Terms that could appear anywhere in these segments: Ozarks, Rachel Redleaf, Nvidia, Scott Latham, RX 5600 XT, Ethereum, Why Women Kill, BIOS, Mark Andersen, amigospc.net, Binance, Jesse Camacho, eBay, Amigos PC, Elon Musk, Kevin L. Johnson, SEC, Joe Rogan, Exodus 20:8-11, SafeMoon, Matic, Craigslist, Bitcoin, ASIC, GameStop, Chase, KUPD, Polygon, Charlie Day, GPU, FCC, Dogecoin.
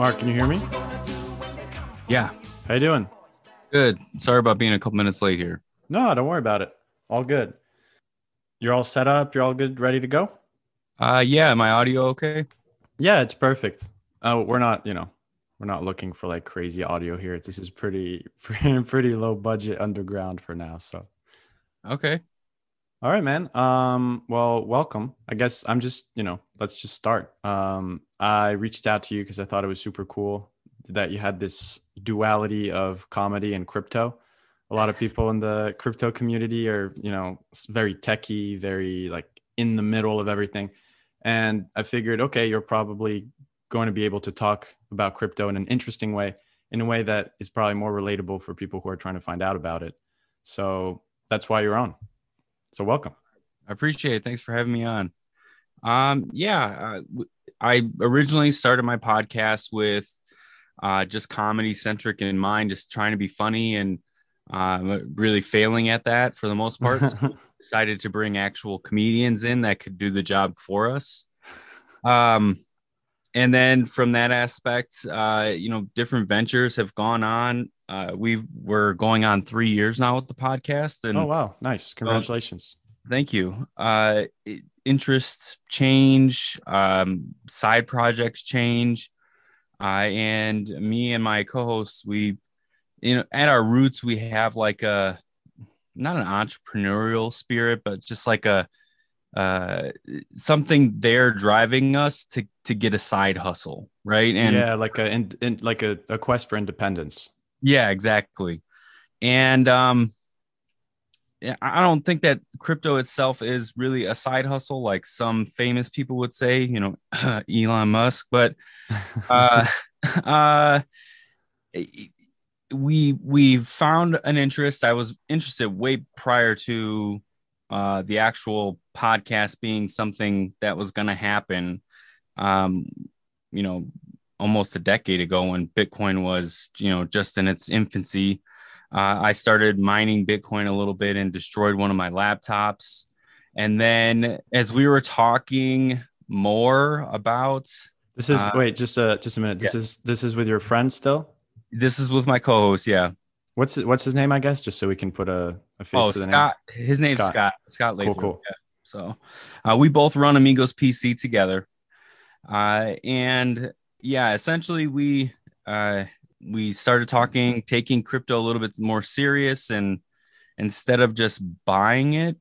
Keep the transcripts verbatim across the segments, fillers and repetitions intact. Mark, can you hear me? Yeah. How you doing? Good. Sorry about being a couple minutes late here. No, don't worry about it. All good. You're all set up? You're all good? Ready to go? Uh, yeah. My audio okay? Yeah, it's perfect. Uh, we're not, you know, we're not looking for like crazy audio here. This is pretty, pretty, pretty low budget underground for now. So. Okay. All right, man. Um, well, welcome. I guess I'm just, you know, let's just start. Um, I reached out to you because I thought it was super cool that you had this duality of comedy and crypto. A lot of people in the crypto community are, you know, very techie, very like in the middle of everything. And I figured, okay, you're probably going to be able to talk about crypto in an interesting way, in a way that is probably more relatable for people who are trying to find out about it. So that's why you're on. So welcome. I appreciate it. Thanks for having me on. Um, yeah, uh, I originally started my podcast with uh, just comedy centric in mind, just trying to be funny and uh, really failing at that for the most part. So we decided to bring actual comedians in that could do the job for us. Um, and then from that aspect, uh, you know, different ventures have gone on. Uh, we've, we're going on three years now with the podcast. And oh, wow. Nice. Congratulations. Uh, thank you. Uh, interests change, um, side projects change. Uh, and me and my co-hosts, we, you know, at our roots, we have like a, not an entrepreneurial spirit, but just like a, uh, something they're driving us to, to get a side hustle. Right. And yeah, like a, in, in, like a, a quest for independence. Yeah, exactly. And um, I don't think that crypto itself is really a side hustle, like some famous people would say, you know, Elon Musk. But uh, uh, we we found an interest. I was interested way prior to uh, the actual podcast being something that was going to happen, um, you know, almost a decade ago when Bitcoin was, you know, just in its infancy. Uh, I started mining Bitcoin a little bit and destroyed one of my laptops. And then as we were talking more about this is uh, wait, just a, just a minute. This yeah. is, this is with your friend still? This is with my co-host. Yeah. What's what's his name, I guess, just so we can put a, a face oh, to the Scott. Name. His name's Scott, Scott, Scott Latham. Cool, cool. Yeah. So uh, we both run Amigos P C together. Uh, and Yeah, essentially we uh, we started talking, taking crypto a little bit more serious, and instead of just buying it,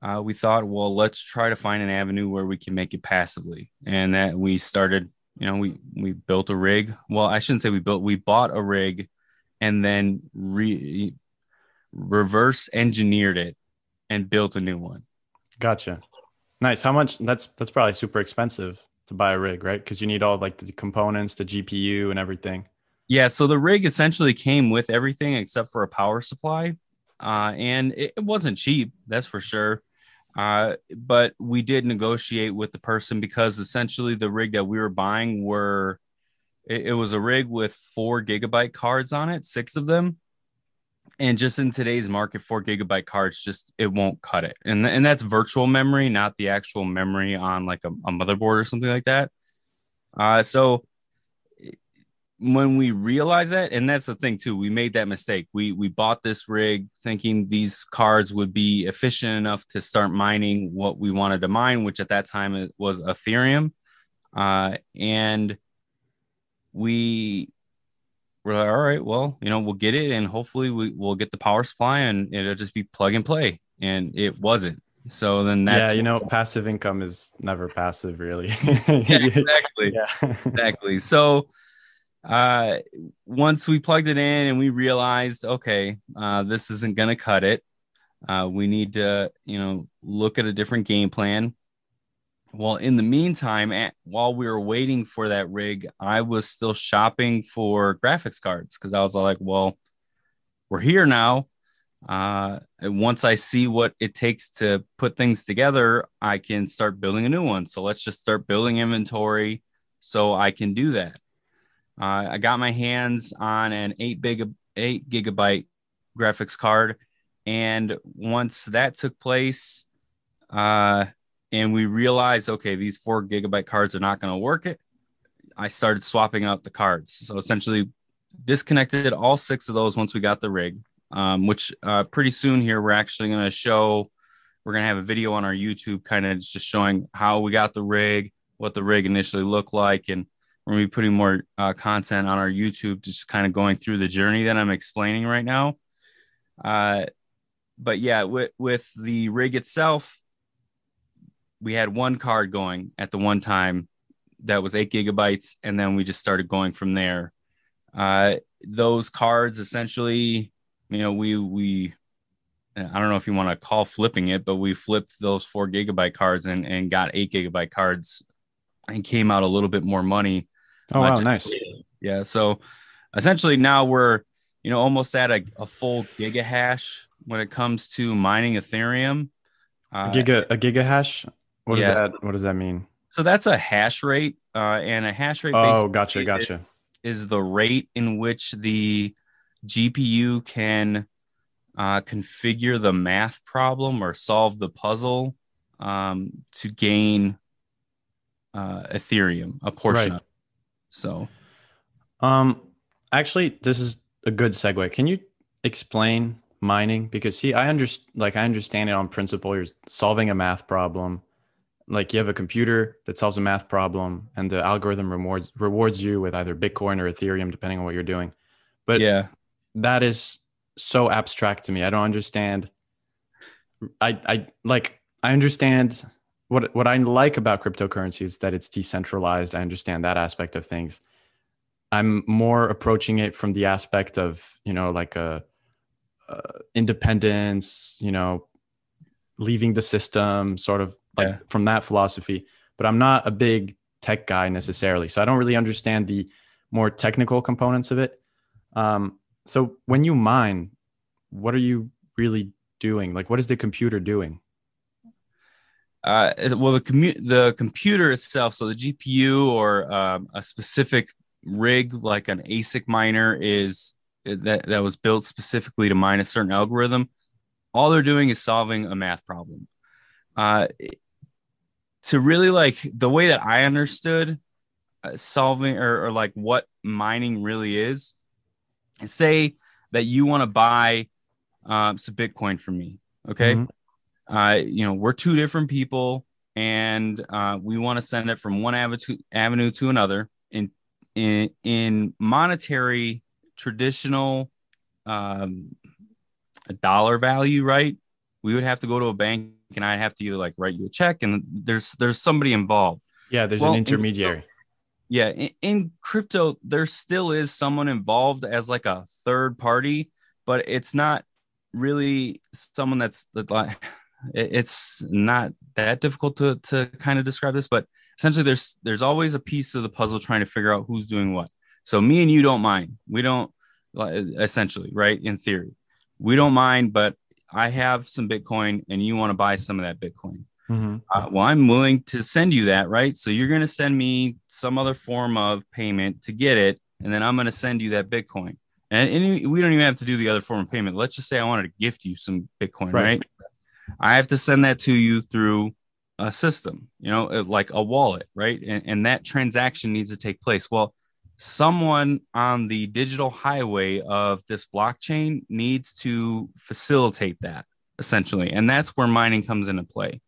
uh, we thought, well, let's try to find an avenue where we can make it passively. And that we started, you know, we we built a rig. Well, I shouldn't say we built, we bought a rig, and then re- reverse engineered it and built a new one. Gotcha. Nice. How much? That's that's probably super expensive to buy a rig, right? Because you need all like the components, the G P U and everything. Yeah. So the rig essentially came with everything except for a power supply. Uh, and it, it wasn't cheap, that's for sure. Uh, but we did negotiate with the person because essentially the rig that we were buying were, it, it was a rig with four gigabyte cards on it, six of them. And just in today's market, four gigabyte cards, just it won't cut it. And, and that's virtual memory, not the actual memory on like a, a motherboard or something like that. Uh, so when we realize that, and that's the thing too, we made that mistake. We, we bought this rig thinking these cards would be efficient enough to start mining what we wanted to mine, which at that time was Ethereum. Uh, and we... We're like, all right, well, you know, we'll get it and hopefully we, we'll get the power supply and it'll just be plug and play. And it wasn't. So then that's... Yeah, you know, passive income is never passive, really. yeah, exactly. Yeah. exactly. So uh, once we plugged it in and we realized, okay, uh, this isn't going to cut it. Uh, we need to, you know, look at a different game plan. Well, in the meantime, at, while we were waiting for that rig, I was still shopping for graphics cards because I was like, well, we're here now. Uh, once I see what it takes to put things together, I can start building a new one. So let's just start building inventory so I can do that. Uh, I got my hands on an eight, big, eight gigabyte graphics card. And once that took place, uh, and we realized, okay, these four gigabyte cards are not going to work it. I started swapping out the cards. So essentially disconnected all six of those once we got the rig, um, which uh, pretty soon here, we're actually going to show, we're going to have a video on our YouTube kind of just showing how we got the rig, what the rig initially looked like. And we're going to be putting more uh, content on our YouTube, just kind of going through the journey that I'm explaining right now. Uh, but yeah, with, with the rig itself, we had one card going at the one time that was eight gigabytes. And then we just started going from there. Uh, those cards, essentially, you know, we, we, I don't know if you want to call flipping it, but we flipped those four gigabyte cards and, and got eight gigabyte cards and came out a little bit more money. Oh, wow, nice. Yeah. So essentially now we're, you know, almost at a, a full giga hash when it comes to mining Ethereum. Uh, a giga, a giga hash. What yeah. is that? What does that mean? So that's a hash rate, uh, and a hash rate. Oh, gotcha, gotcha. Is the rate in which the G P U can uh, configure the math problem or solve the puzzle um, to gain uh, Ethereum, a portion. Right. Of it. So, um, actually, this is a good segue. Can you explain mining? Because see, I understand, like I understand it on principle. You're solving a math problem. Like you have a computer that solves a math problem and the algorithm rewards rewards you with either Bitcoin or Ethereum, depending on what you're doing. But yeah, that is so abstract to me. I don't understand. I, I like, I understand what, what I like about cryptocurrency is that it's decentralized. I understand that aspect of things. I'm more approaching it from the aspect of, you know, like a, a independence, you know, leaving the system sort of, like yeah. from that philosophy, but I'm not a big tech guy necessarily. So I don't really understand the more technical components of it. Um, so when you mine, what are you really doing? Like, what is the computer doing? Uh, well, the commu- the computer itself, so the G P U or um, a specific rig, like an ASIC miner is that, that was built specifically to mine a certain algorithm. All they're doing is solving a math problem. Uh, to really like the way that I understood uh, solving or, or like what mining really is, say that you want to buy um, some Bitcoin from me. Okay. Mm-hmm. Uh, you know, we're two different people and uh, we want to send it from one avenue, avenue to another in, in, in monetary traditional um, dollar value, right? We would have to go to a bank and I'd have to either like write you a check and there's, there's somebody involved. Yeah. There's well, an intermediary. In crypto, yeah. In, in crypto, there still is someone involved as like a third party, but it's not really someone that's like, it's not that difficult to, to kind of describe this, but essentially there's, there's always a piece of the puzzle trying to figure out who's doing what. So me and you don't mind. We don't essentially, right. In theory, we don't mind, but I have some Bitcoin and you want to buy some of that Bitcoin. Mm-hmm. Uh, well, I'm willing to send you that, right? So you're going to send me some other form of payment to get it. And then I'm going to send you that Bitcoin. And, and we don't even have to do the other form of payment. Let's just say I wanted to gift you some Bitcoin, right? right? I have to send that to you through a system, you know, like a wallet, right? And, and that transaction needs to take place. Well, someone on the digital highway of this blockchain needs to facilitate that essentially. And that's where mining comes into play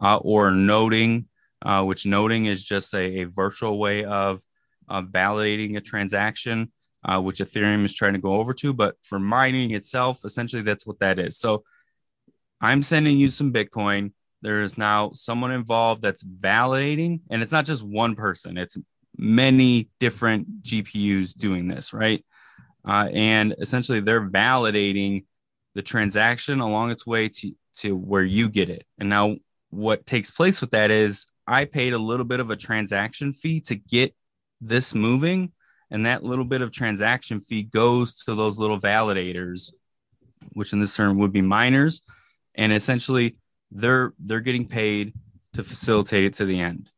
uh, or noting, uh, which noting is just a, a virtual way of uh, validating a transaction, uh, which Ethereum is trying to go over to. But for mining itself, essentially, that's what that is. So I'm sending you some Bitcoin. There is now someone involved that's validating. And it's not just one person. It's many different G P Us doing this, right? Uh, and essentially they're validating the transaction along its way to, to where you get it. And now what takes place with that is I paid a little bit of a transaction fee to get this moving. And that little bit of transaction fee goes to those little validators, which in this term would be miners. And essentially they're, they're getting paid to facilitate it to the end.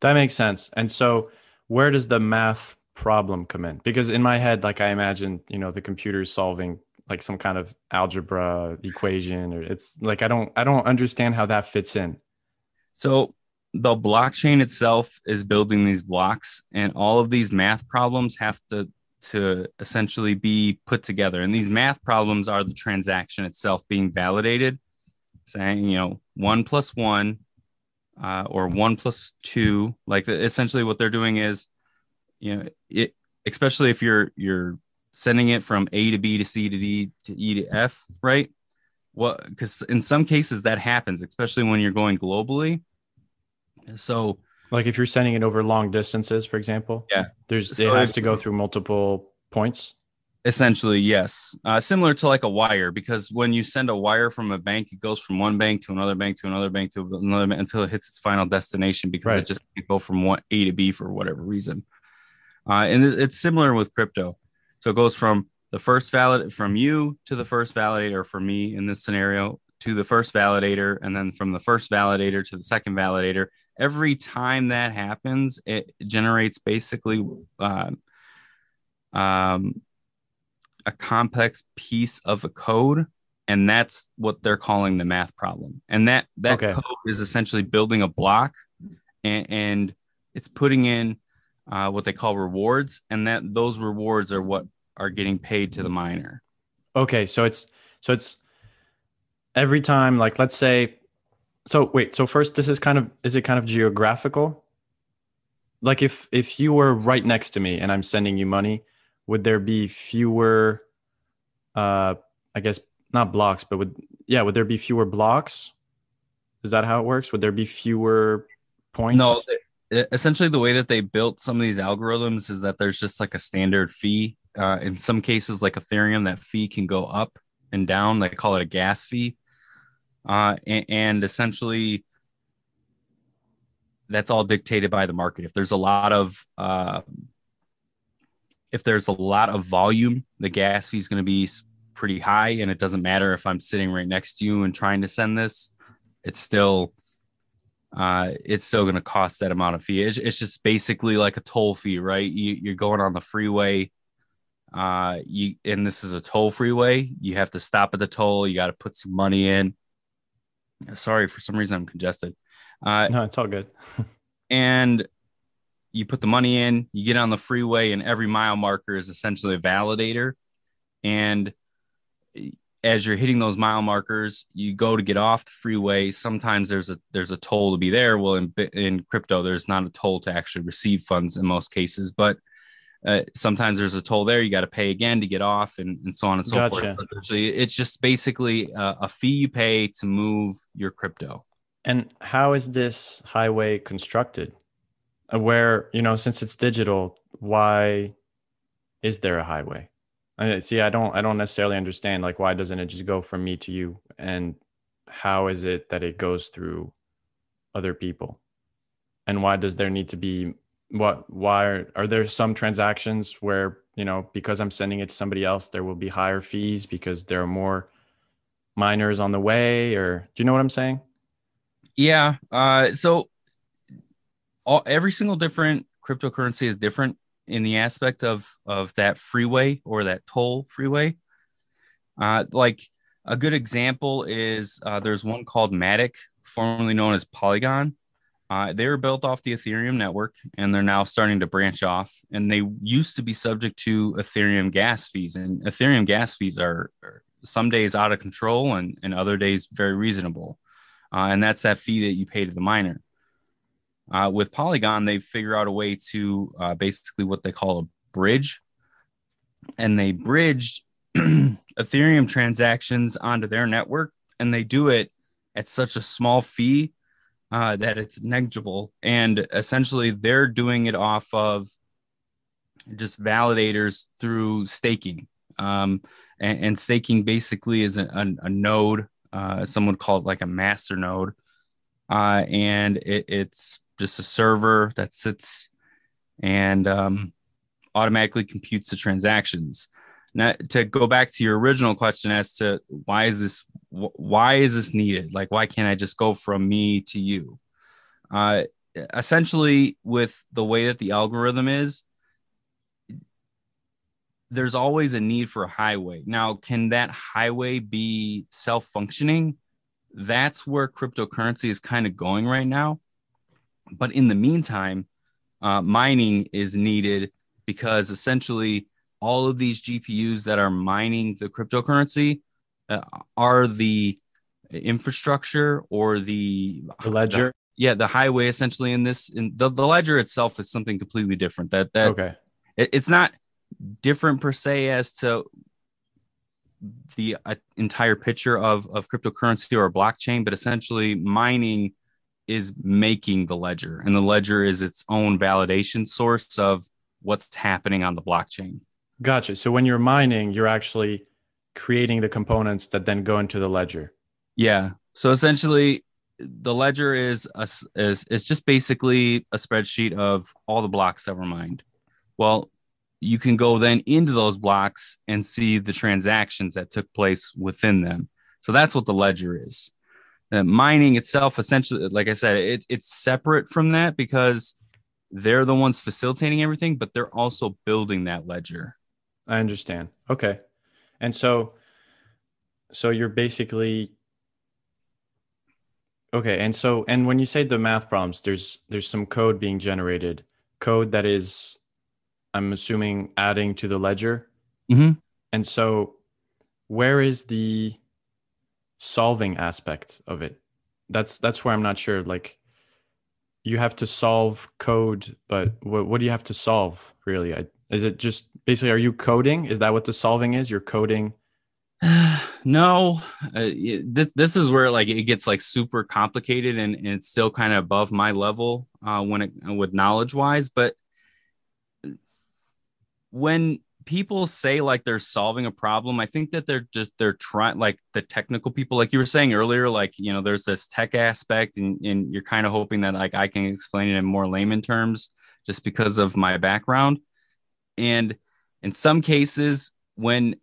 That makes sense. And so where does the math problem come in? Because in my head, like I imagine, you know, the computer is solving like some kind of algebra equation, or it's like, I don't, I don't understand how that fits in. So the blockchain itself is building these blocks, and all of these math problems have to to essentially be put together. And these math problems are the transaction itself being validated, saying, you know, one plus one uh, or one plus two. Like, essentially what they're doing is, you know, it, especially if you're you're sending it from A to B to C to D to E to F, right? Well, because in some cases that happens, especially when you're going globally. So, like if you're sending it over long distances, for example, yeah, there's so it has to go through multiple points. Essentially, yes. Uh, similar to like a wire, because when you send a wire from a bank, it goes from one bank to another bank to another bank to another bank until it hits its final destination, because right. It just can't go from one A to B for whatever reason. Uh, and it's similar with crypto. So it goes from the first valid from you to the first validator, for me in this scenario, to the first validator, and then from the first validator to the second validator. Every time that happens, it generates basically uh, um, a complex piece of a code, and that's what they're calling the math problem. And that that okay. code is essentially building a block, and, and it's putting in uh, what they call rewards, and that those rewards are what are getting paid to the miner. Okay, so it's so it's every time, like let's say. So wait, so first, this is kind of, is it kind of geographical? Like if, if you were right next to me and I'm sending you money, would there be fewer, uh, I guess not blocks, but would, yeah, would there be fewer blocks? Is that how it works? Would there be fewer points? No, essentially the way that they built some of these algorithms is that there's just like a standard fee. Uh, in some cases, like Ethereum, that fee can go up and down. They call it a gas fee. Uh, and, and essentially, that's all dictated by the market. If there's a lot of uh, if there's a lot of volume, the gas fee is going to be pretty high, and it doesn't matter if I'm sitting right next to you and trying to send this. It's still uh, it's still going to cost that amount of fee. It's, it's just basically like a toll fee, right? You, you're going on the freeway. Uh, you and this is a toll freeway. You have to stop at the toll. You got to put some money in. Sorry, for some reason I'm congested. Uh, no, it's all good. And you put the money in, you get on the freeway, and every mile marker is essentially a validator. And as you're hitting those mile markers, you go to get off the freeway. Sometimes there's a there's a toll to be there. Well, in in crypto, there's not a toll to actually receive funds in most cases, but uh, sometimes there's a toll there. You got to pay again to get off, and, and so on and so gotcha. forth. So it's just basically a, a fee you pay to move your crypto. And how is this highway constructed? Where, you know, since it's digital, why is there a highway? I see. I don't, I don't necessarily understand, like, why doesn't it just go from me to you? And how is it that it goes through other people? And why does there need to be What, why are, are there some transactions where, you know, because I'm sending it to somebody else, there will be higher fees because there are more miners on the way? Or do you know what I'm saying? Yeah. Uh, so all, every single different cryptocurrency is different in the aspect of, of that freeway or that toll freeway. Uh, like a good example is uh, there's one called Matic, formerly known as Polygon. Uh, they were built off the Ethereum network, and they're now starting to branch off. And they used to be subject to Ethereum gas fees. And Ethereum gas fees are, are some days out of control, and, and other days very reasonable. Uh, and that's that fee that you pay to the miner. Uh, with Polygon, they figure out a way to uh, basically what they call a bridge. And they bridged Ethereum transactions onto their network. And they do it at such a small fee Uh, that it's negligible, and essentially they're doing it off of just validators through staking. Um, and, and staking basically is a, a, a node. Uh, some would call it like a master node. Uh, and it, it's just a server that sits and um, automatically computes the transactions. Now, to go back to your original question as to why is this why is this needed? Like, why can't I just go from me to you? Uh, essentially, with the way that the algorithm is, there's always a need for a highway. Now, can that highway be self-functioning? That's where cryptocurrency is kind of going right now. But in the meantime, uh, mining is needed because essentially all of these G P Us that are mining the cryptocurrency uh, are the infrastructure or the, the ledger. The, yeah, the highway essentially in this. In the, the ledger itself is something completely different. That that okay. it, it's not different per se as to the uh, entire picture of, of cryptocurrency or blockchain, but essentially mining is making the ledger, and the ledger is its own validation source of what's happening on the blockchain. Gotcha. So when you're mining, you're actually creating the components that then go into the ledger. Yeah. So essentially the ledger is, a, is, is just basically a spreadsheet of all the blocks that were mined. Well, you can go then into those blocks and see the transactions that took place within them. So that's what the ledger is. Uh, mining itself, essentially, like I said, it, it's separate from that because they're the ones facilitating everything, but they're also building that ledger. I understand. Okay. And so, so you're basically, okay. And so, and when you say the math problems, there's, there's some code being generated, code that is, I'm assuming, adding to the ledger. Mm-hmm. And so where is the solving aspect of it? That's, that's where I'm not sure. Like, you have to solve code, but what, what do you have to solve really? I, is it just basically, are you coding? Is that what the solving is? You're coding? No, uh, it, th- this is where like it gets like super complicated, and, and it's still kind of above my level uh, when it, with knowledge wise, but when people say like they're solving a problem, I think that they're just, they're trying, like the technical people, like you were saying earlier, like, you know, there's this tech aspect, and, and you're kind of hoping that like I can explain it in more layman terms just because of my background. And in some cases, when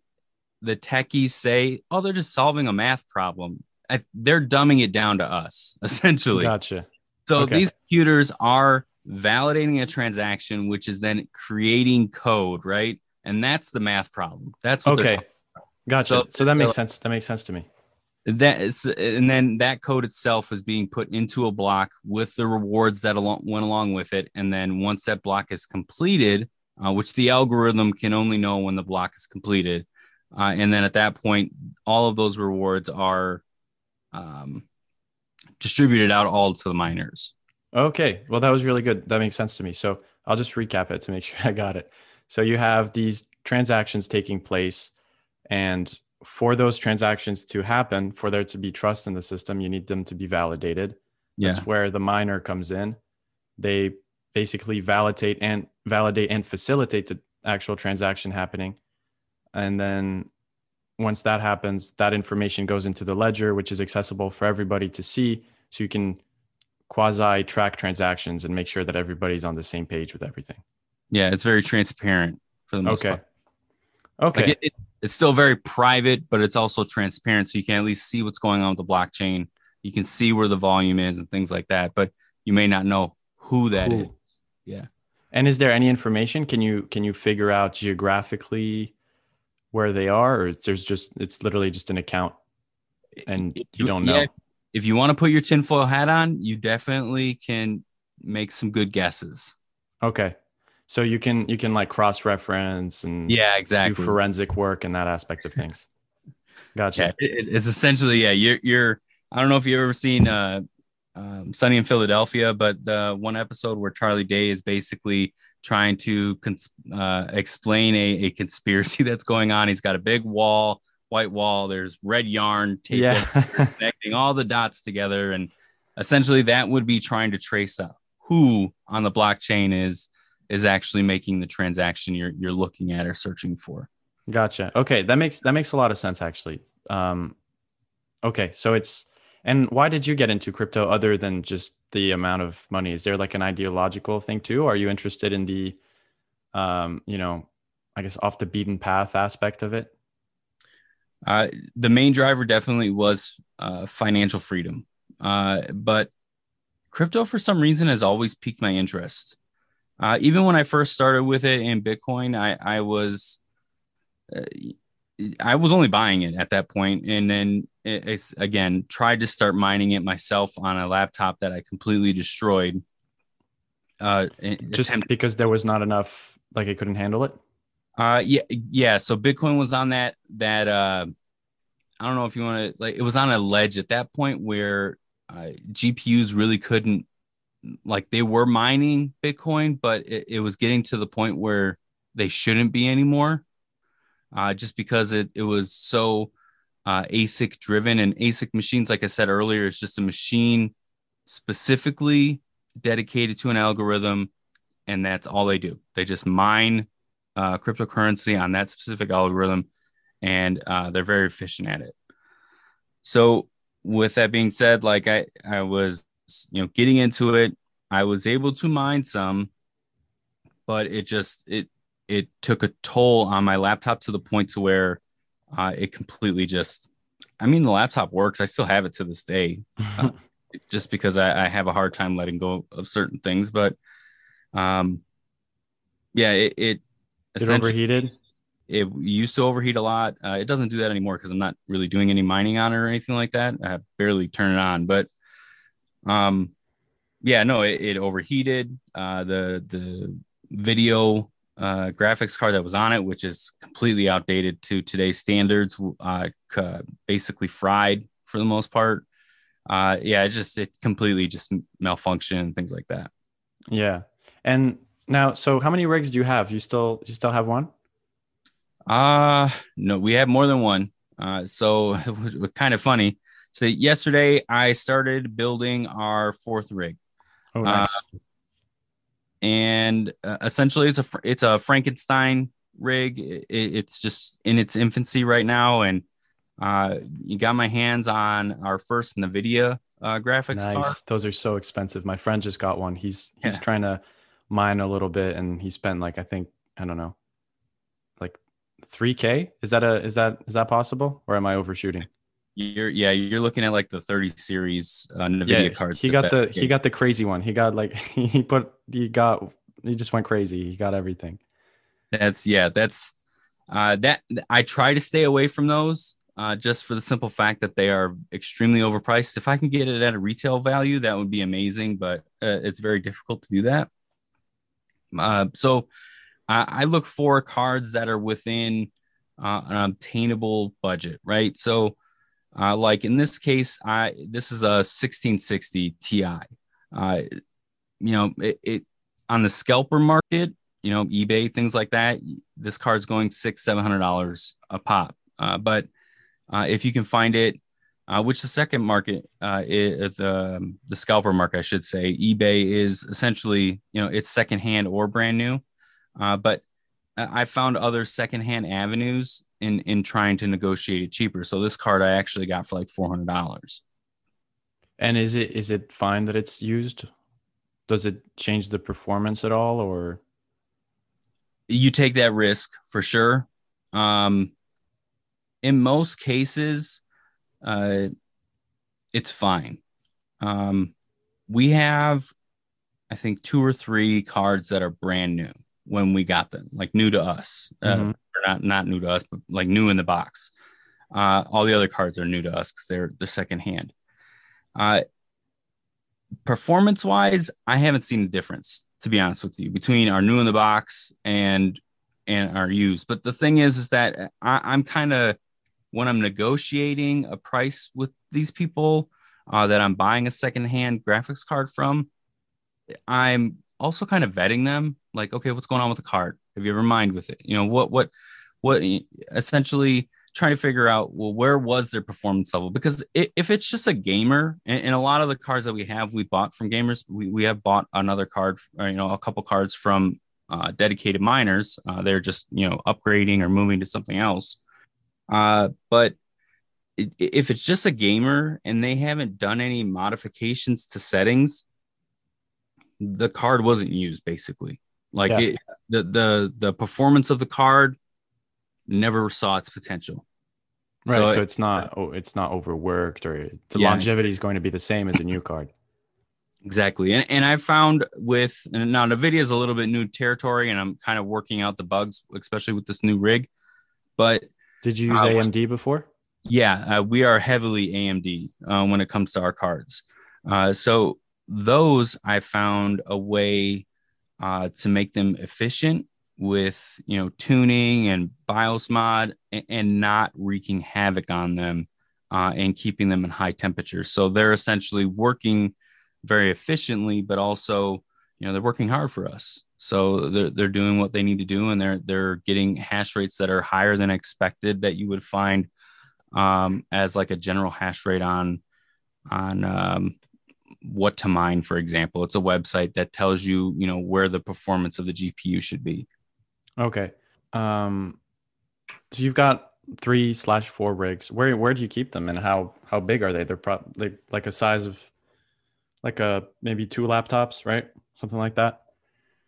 the techies say, oh, they're just solving a math problem, I, they're dumbing it down to us, essentially. Gotcha. So okay. These computers are validating a transaction, which is then creating code, right? And that's the math problem. That's what okay. Gotcha. So, so that makes sense. That makes sense to me. That is, and then that code itself is being put into a block with the rewards that along, went along with it. And then once that block is completed, uh, which the algorithm can only know when the block is completed, uh, and then at that point, all of those rewards are um, distributed out all to the miners. Okay. Well, that was really good. That makes sense to me. So I'll just recap it to make sure I got it. So you have these transactions taking place, and for those transactions to happen, for there to be trust in the system, you need them to be validated. Yeah. That's where the miner comes in. They basically validate and validate and facilitate the actual transaction happening. And then once that happens, that information goes into the ledger, which is accessible for everybody to see. So you can quasi track transactions and make sure that everybody's on the same page with everything. Yeah, it's very transparent for the most okay. part. Okay. Like it, it, it's still very private, but it's also transparent. So you can at least see what's going on with the blockchain. You can see where the volume is and things like that, but you may not know who that cool. is. Yeah. And is there any information? Can you can you figure out geographically where they are, or there's just it's literally just an account and if you, you don't know? Yeah, if you want to put your tinfoil hat on, you definitely can make some good guesses. Okay. So you can you can like cross-reference and yeah, exactly. do forensic work and that aspect of things. Gotcha. Yeah, it, it's essentially, yeah, you're, you're, I don't know if you've ever seen uh, um, Sunny in Philadelphia, but the one episode where Charlie Day is basically trying to cons- uh, explain a, a conspiracy that's going on. He's got a big wall, white wall. There's red yarn taped yeah. connecting all the dots together. And essentially that would be trying to trace up who on the blockchain is is actually making the transaction you're you're looking at or searching for. Gotcha. Okay, that makes that makes a lot of sense actually. Um, okay, so it's and why did you get into crypto other than just the amount of money? Is there like an ideological thing too? Are you interested in the, um, you know, I guess off the beaten path aspect of it? Uh, the main driver definitely was uh, financial freedom, uh, but crypto for some reason has always piqued my interest. Uh, even when I first started with it in Bitcoin, I, I was uh, I was only buying it at that point. And then it, it's, again, tried to start mining it myself on a laptop that I completely destroyed. uh, just attempt- because there was not enough, like it couldn't handle it. Uh, yeah, yeah. So Bitcoin was on that, that, uh, I don't know if you want to, like, it was on a ledge at that point where uh, G P Us really couldn't, like, they were mining Bitcoin, but it, it was getting to the point where they shouldn't be anymore. Uh, just because it, it was so uh, A S I C driven, and A S I C machines, like I said earlier, it's just a machine specifically dedicated to an algorithm. And that's all they do. They just mine uh, cryptocurrency on that specific algorithm. And uh, they're very efficient at it. So with that being said, like I, I was, you know, getting into it, I was able to mine some, but it just, it, it took a toll on my laptop to the point to where uh, it completely just, I mean, the laptop works. I still have it to this day, uh, just because I, I have a hard time letting go of certain things, but um, yeah, it, it, it overheated. It used to overheat a lot. Uh, it doesn't do that anymore because I'm not really doing any mining on it or anything like that. I barely turn it on, but um, yeah, no, it, it overheated. Uh, the, the video, Uh, graphics card that was on it, which is completely outdated to today's standards, uh, c- basically fried for the most part. Uh, yeah, it just it completely just malfunctioned and things like that. Yeah. And now, so how many rigs do you have? You still you still have one? Uh, no, we have more than one. Uh, so it was, it was kind of funny. So yesterday I started building our fourth rig. Oh, nice. Uh, And uh, essentially, it's a it's a Frankenstein rig. It, it's just in its infancy right now, and uh, you got my hands on our first Nvidia uh, graphics nice. card. Those are so expensive. My friend just got one. He's he's yeah. trying to mine a little bit, and he spent like I think I don't know, like three K. Is that a is that is that possible, or am I overshooting? You're yeah, you're looking at like the thirty series uh, Nvidia yeah, cards. He got the game. he got the crazy one. He got like he put he got he just went crazy. He got everything. That's yeah, that's uh, that I try to stay away from those uh, just for the simple fact that they are extremely overpriced. If I can get it at a retail value, that would be amazing, but uh, it's very difficult to do that. Uh, so uh, I look for cards that are within uh, an obtainable budget, right? So Uh, like in this case, I this is a sixteen sixty Ti. Uh, you know, it, it on the scalper market, you know, eBay, things like that. This card's going six, seven hundred dollars a pop. Uh, but uh, if you can find it, uh, which the second market, uh, is, uh, the scalper market, I should say, eBay is essentially, you know, it's secondhand or brand new. Uh, but I found other secondhand avenues in in trying to negotiate it cheaper. So this card I actually got for like four hundred dollars. And is it is it fine that it's used? Does it change the performance at all, or you take that risk for sure? Um, in most cases, uh, it's fine. Um, we have, I think, two or three cards that are brand new when we got them, like new to us. Mm-hmm. Uh, Not, not new to us, but like new in the box. Uh, all the other cards are new to us because they're they're secondhand. Uh, performance wise, I haven't seen a difference, to be honest with you, between our new in the box and and our used. But the thing is, is that I, I'm kind of, when I'm negotiating a price with these people uh, that I'm buying a secondhand graphics card from, I'm also kind of vetting them. Like, okay, what's going on with the card? Have you ever mined with it? You know, what, what, what, essentially trying to figure out, well, where was their performance level? Because if it's just a gamer, and, and a lot of the cards that we have, we bought from gamers, we, we have bought another card, or, you know, a couple cards from uh, dedicated miners. Uh, they're just, you know, upgrading or moving to something else. Uh, but if it's just a gamer and they haven't done any modifications to settings, the card wasn't used basically. Like yeah. it, the, the, the performance of the card never saw its potential. Right. So, so it, it's not, oh, it's not overworked, or the yeah. longevity is going to be the same as a new card. Exactly. And and I found with, and now Nvidia is a little bit new territory, and I'm kind of working out the bugs, especially with this new rig, but did you use uh, A M D before? Yeah. Uh, we are heavily A M D uh, when it comes to our cards. Uh, so those, I found a way uh, to make them efficient with, you know, tuning and BIOS mod, and, and not wreaking havoc on them, uh, and keeping them in high temperatures. So they're essentially working very efficiently, but also, you know, they're working hard for us. So they're, they're doing what they need to do, and they're, they're getting hash rates that are higher than expected that you would find um, as like a general hash rate on, on um, what to mine, for example. It's a website that tells you, you know, where the performance of the G P U should be. Okay. Um, so you've got three slash four rigs. Where, where do you keep them, and how, how big are they? They're probably like a size of like a, maybe two laptops, right? Something like that.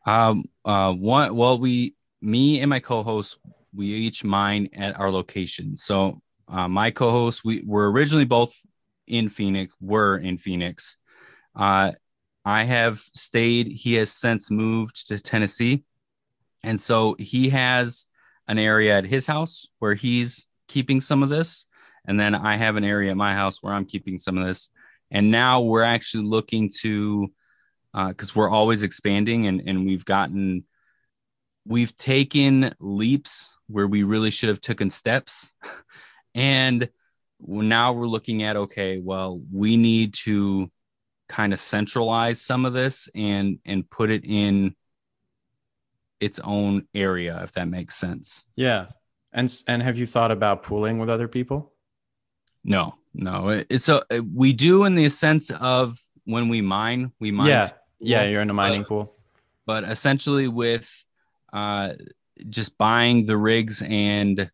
Um, uh, one, well, we, me and my co-host, we each mine at our location. So, uh, my co-host, we were originally both in Phoenix, were in Phoenix. Uh, I have stayed, he has since moved to Tennessee. And so he has an area at his house where he's keeping some of this. And then I have an area at my house where I'm keeping some of this. And now we're actually looking to, because uh, we're always expanding, and, and we've gotten, we've taken leaps where we really should have taken steps. And now we're looking at, okay, well, we need to kind of centralize some of this and, and put it in its own area, if that makes sense. Yeah. And, and have you thought about pooling with other people? No, no. It, it's a, we do in the sense of when we mine, we mine. Yeah. Yeah, you're in a mining uh, pool. But essentially with uh, just buying the rigs and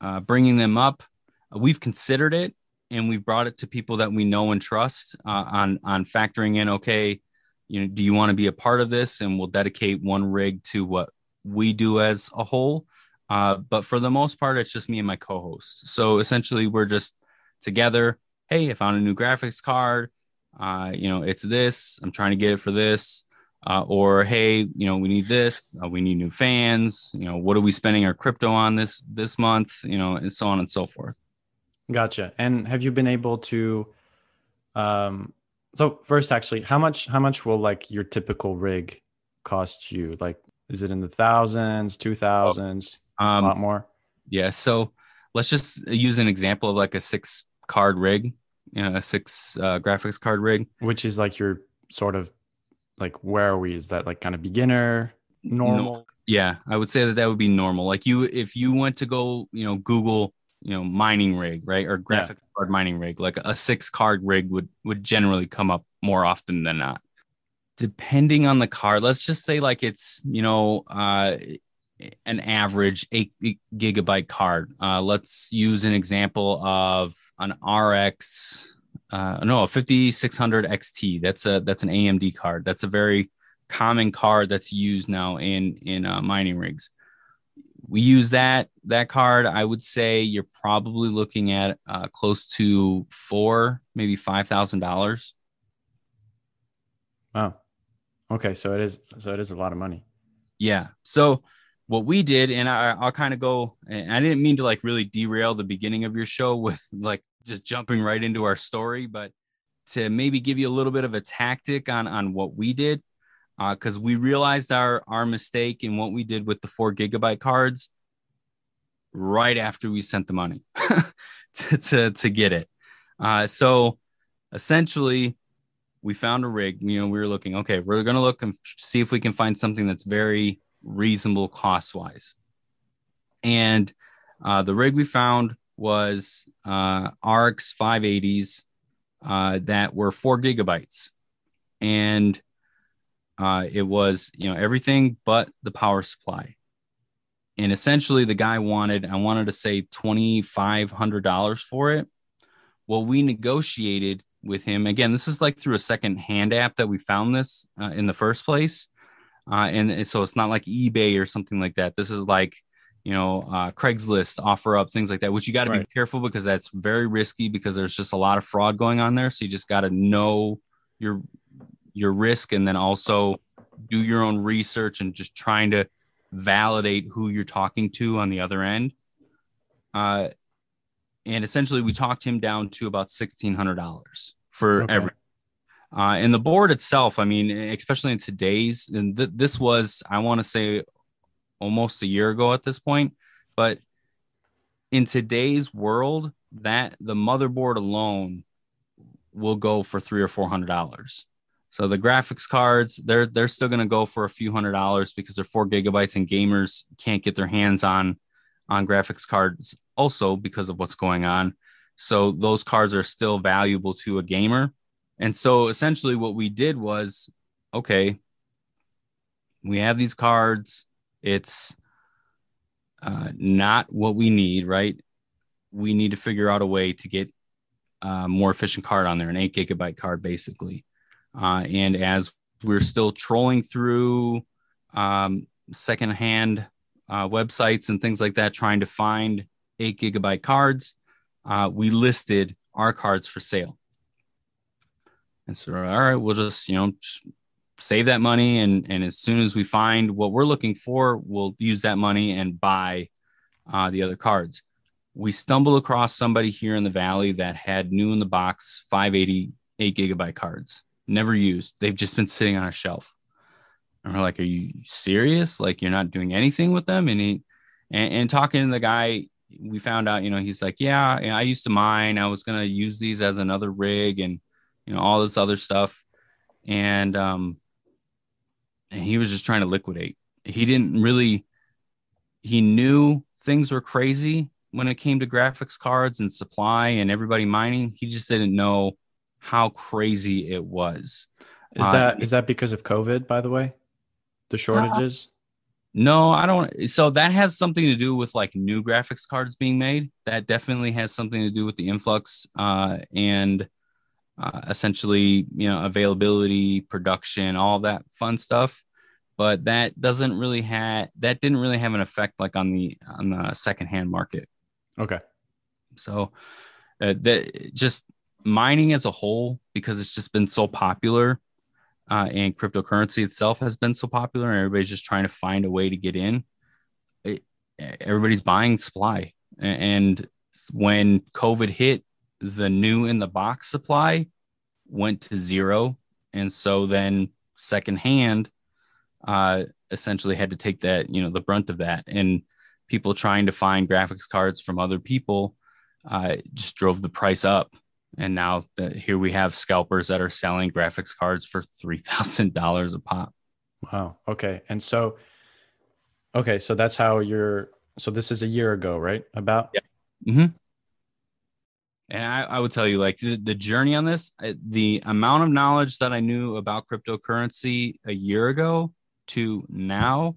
uh, bringing them up, we've considered it, and we've brought it to people that we know and trust uh, on, on factoring in, okay, you know, do you want to be a part of this? And we'll dedicate one rig to what we do as a whole. Uh, but for the most part, it's just me and my co-host. So essentially we're just together. Hey, I found a new graphics card. Uh, you know, it's this, I'm trying to get it for this, uh, or, hey, you know, we need this, uh, we need new fans, you know, what are we spending our crypto on this, this month, you know, and so on and so forth. Gotcha. And have you been able to, um, so first actually, how much, how much will like your typical rig cost you? Like, is it in the thousands, two thousands, oh, um, a lot more? Yeah. So let's just use an example of like a six card rig. You know, a six uh, graphics card rig, which is like your sort of like, where are we? Is that like kind of beginner, normal? No, yeah, I would say that that would be normal. Like you, if you went to go, you know, Google, you know, mining rig, right, or graphic yeah. card mining rig, like a six card rig would would generally come up more often than not. Depending on the card, let's just say like it's, you know, uh, an average eight gigabyte card. Uh, let's use an example of an R X, uh, no, a fifty-six hundred X T. That's a that's an A M D card. That's a very common card that's used now in in uh, mining rigs. We use that that card. I would say you're probably looking at uh, close to four, maybe five thousand dollars. Wow. Okay, so it is so it is a lot of money. Yeah. So what we did, and I, I'll kind of go. And I didn't mean to like really derail the beginning of your show with like just jumping right into our story, but to maybe give you a little bit of a tactic on, on what we did, because uh, we realized our, our mistake in what we did with the four gigabyte cards right after we sent the money to, to, to get it. Uh, so essentially we found a rig, you know, we were looking, okay, we're going to look and see if we can find something that's very reasonable cost wise. And uh, the rig we found was uh, R X five eighties uh, that were four gigabytes. And uh, it was, you know, everything but the power supply. And essentially the guy wanted, I wanted to say twenty-five hundred dollars for it. Well, we negotiated with him. Again, this is like through a second hand app that we found this uh, in the first place. Uh, and, and so it's not like eBay or something like that. This is like, you know, uh, Craigslist, offer up, things like that, which you got to right. be careful, because that's very risky, because there's just a lot of fraud going on there. So you just got to know your, your risk, and then also do your own research and just trying to validate who you're talking to on the other end. Uh, and essentially we talked him down to about sixteen hundred dollars for okay. everything. Uh, and the board itself, I mean, especially in today's, and th- this was, I want to say, almost a year ago at this point, but in today's world, that the motherboard alone will go for three or four hundred dollars. So the graphics cards, they're they're still going to go for a few hundred dollars because they're four gigabytes, and gamers can't get their hands on on graphics cards also because of what's going on. So those cards are still valuable to a gamer. And so essentially what we did was, okay, we have these cards. It's uh, not what we need, right? We need to figure out a way to get a more efficient card on there, an eight gigabyte card, basically. Uh, and as we're still trolling through um, secondhand uh, websites and things like that, trying to find eight gigabyte cards, uh, we listed our cards for sale. And so, all right, we'll just, you know, save that money. And, and as soon as we find what we're looking for, we'll use that money and buy uh, the other cards. We stumbled across somebody here in the Valley that had new in the box five eighty eight gigabyte cards. Never used. They've just been sitting on a shelf. And we're like, are you serious? Like, you're not doing anything with them? And he, and, and talking to the guy, we found out, you know, he's like, yeah, I used to mine. I was going to use these as another rig and, you know, all this other stuff. And, um, and he was just trying to liquidate. He didn't really, he knew things were crazy when it came to graphics cards and supply and everybody mining. He just didn't know how crazy it was. Is that uh, is that because of COVID, by the way, the shortages? No, I don't. So that has something to do with like new graphics cards being made. That definitely has something to do with the influx uh, and uh, essentially, you know, availability, production, all that fun stuff. But that doesn't really have that didn't really have an effect like on the on the secondhand market. Okay, so uh, that just. Mining as a whole, because it's just been so popular uh, and cryptocurrency itself has been so popular and everybody's just trying to find a way to get in. It, everybody's buying supply. And when COVID hit, the new in the box supply went to zero. And so then secondhand uh, essentially had to take that, you know, the brunt of that. And people trying to find graphics cards from other people uh, just drove the price up. And now that here we have scalpers that are selling graphics cards for three thousand dollars a pop. Wow. Okay. And so, okay. So that's how you're, so this is a year ago, right? About. Yeah. Mm-hmm. And I, I would tell you like the, the journey on this, the amount of knowledge that I knew about cryptocurrency a year ago to now,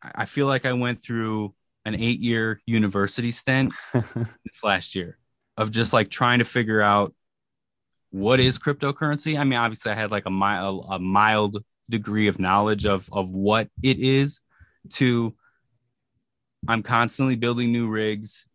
I feel like I went through an eight year university stint this last year. Of just like trying to figure out what is cryptocurrency. I mean, obviously I had like a mild, a mild degree of knowledge of, of what it is to, I'm constantly building new rigs.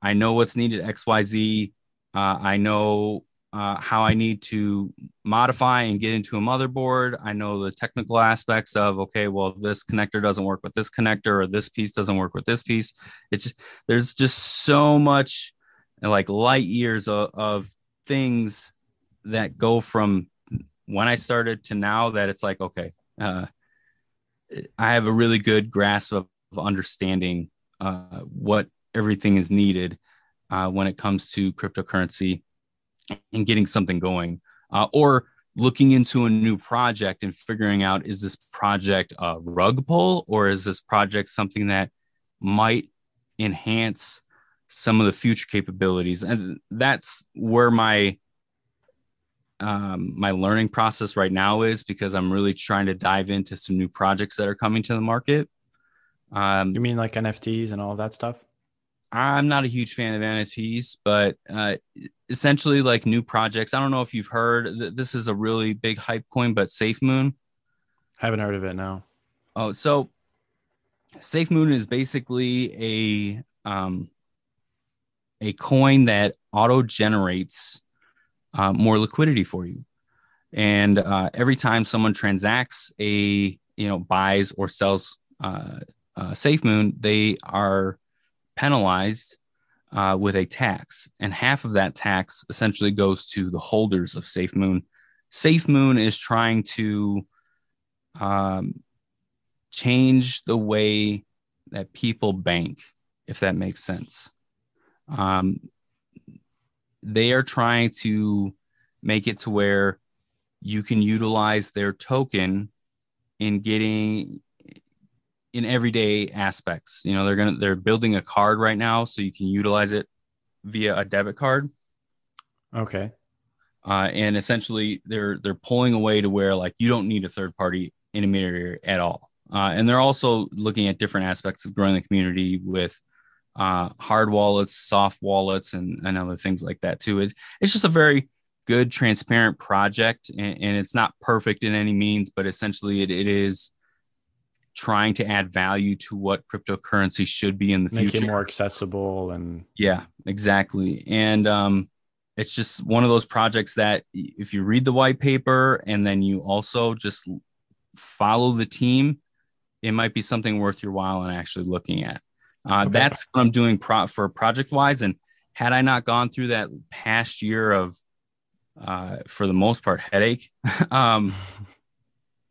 I know what's needed X Y Z. Uh, I know uh, how I need to modify and get into a motherboard. I know the technical aspects of, okay, well, this connector doesn't work with this connector or this piece doesn't work with this piece. It's just, there's just so much and like light years of, of things that go from when I started to now that it's like, okay, uh, I have a really good grasp of, of understanding uh, what everything is needed uh, when it comes to cryptocurrency and getting something going uh, or looking into a new project and figuring out, is this project a rug pull or is this project something that might enhance some of the future capabilities? And that's where my um, my learning process right now is, because I'm really trying to dive into some new projects that are coming to the market. Um, you mean like N F Ts and all that stuff? I'm not a huge fan of N F Ts, but uh, essentially like new projects. I don't know if you've heard, th- this is a really big hype coin, but SafeMoon. I haven't heard of it, no. Oh, so SafeMoon is basically a... Um, a coin that auto generates uh, more liquidity for you. And uh, every time someone transacts a, you know, buys or sells uh, uh, SafeMoon, they are penalized uh, with a tax. And half of that tax essentially goes to the holders of SafeMoon. SafeMoon is trying to um, change the way that people bank, if that makes sense. Um, they are trying to make it to where you can utilize their token in getting in everyday aspects. You know, they're going to, they're building a card right now, so you can utilize it via a debit card. Okay. Uh, and essentially they're, they're pulling away to where, like, you don't need a third party intermediary at all. Uh, and they're also looking at different aspects of growing the community with uh, hard wallets, soft wallets, and, and other things like that too. It, it's just a very good, transparent project, and, and it's not perfect in any means, but essentially it, it is trying to add value to what cryptocurrency should be in the future. Make it more accessible. And yeah, exactly. And um, it's just one of those projects that if you read the white paper and then you also just follow the team, it might be something worth your while and actually looking at. Uh, okay. That's what I'm doing pro- for project-wise. And had I not gone through that past year of, uh, for the most part, headache, um,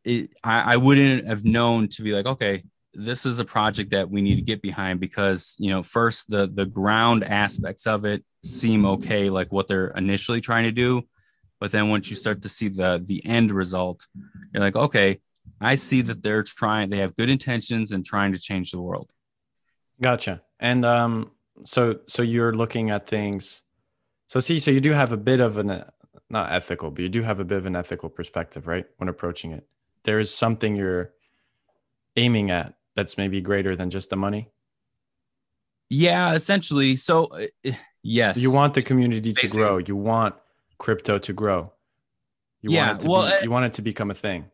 it, I, I wouldn't have known to be like, okay, this is a project that we need to get behind, because, you know, first the, the ground aspects of it seem okay, like what they're initially trying to do. But then once you start to see the, the end result, you're like, okay, I see that they're trying, they have good intentions and trying to change the world. Gotcha. And um, so, so you're looking at things. So see, so you do have a bit of an, not ethical, but you do have a bit of an ethical perspective, right? When approaching it, there is something you're aiming at that's maybe greater than just the money. Yeah, essentially. So uh, yes, you want the community Basically. to grow. You want crypto to grow. You yeah. Want it to well, be, I- you want it to become a thing.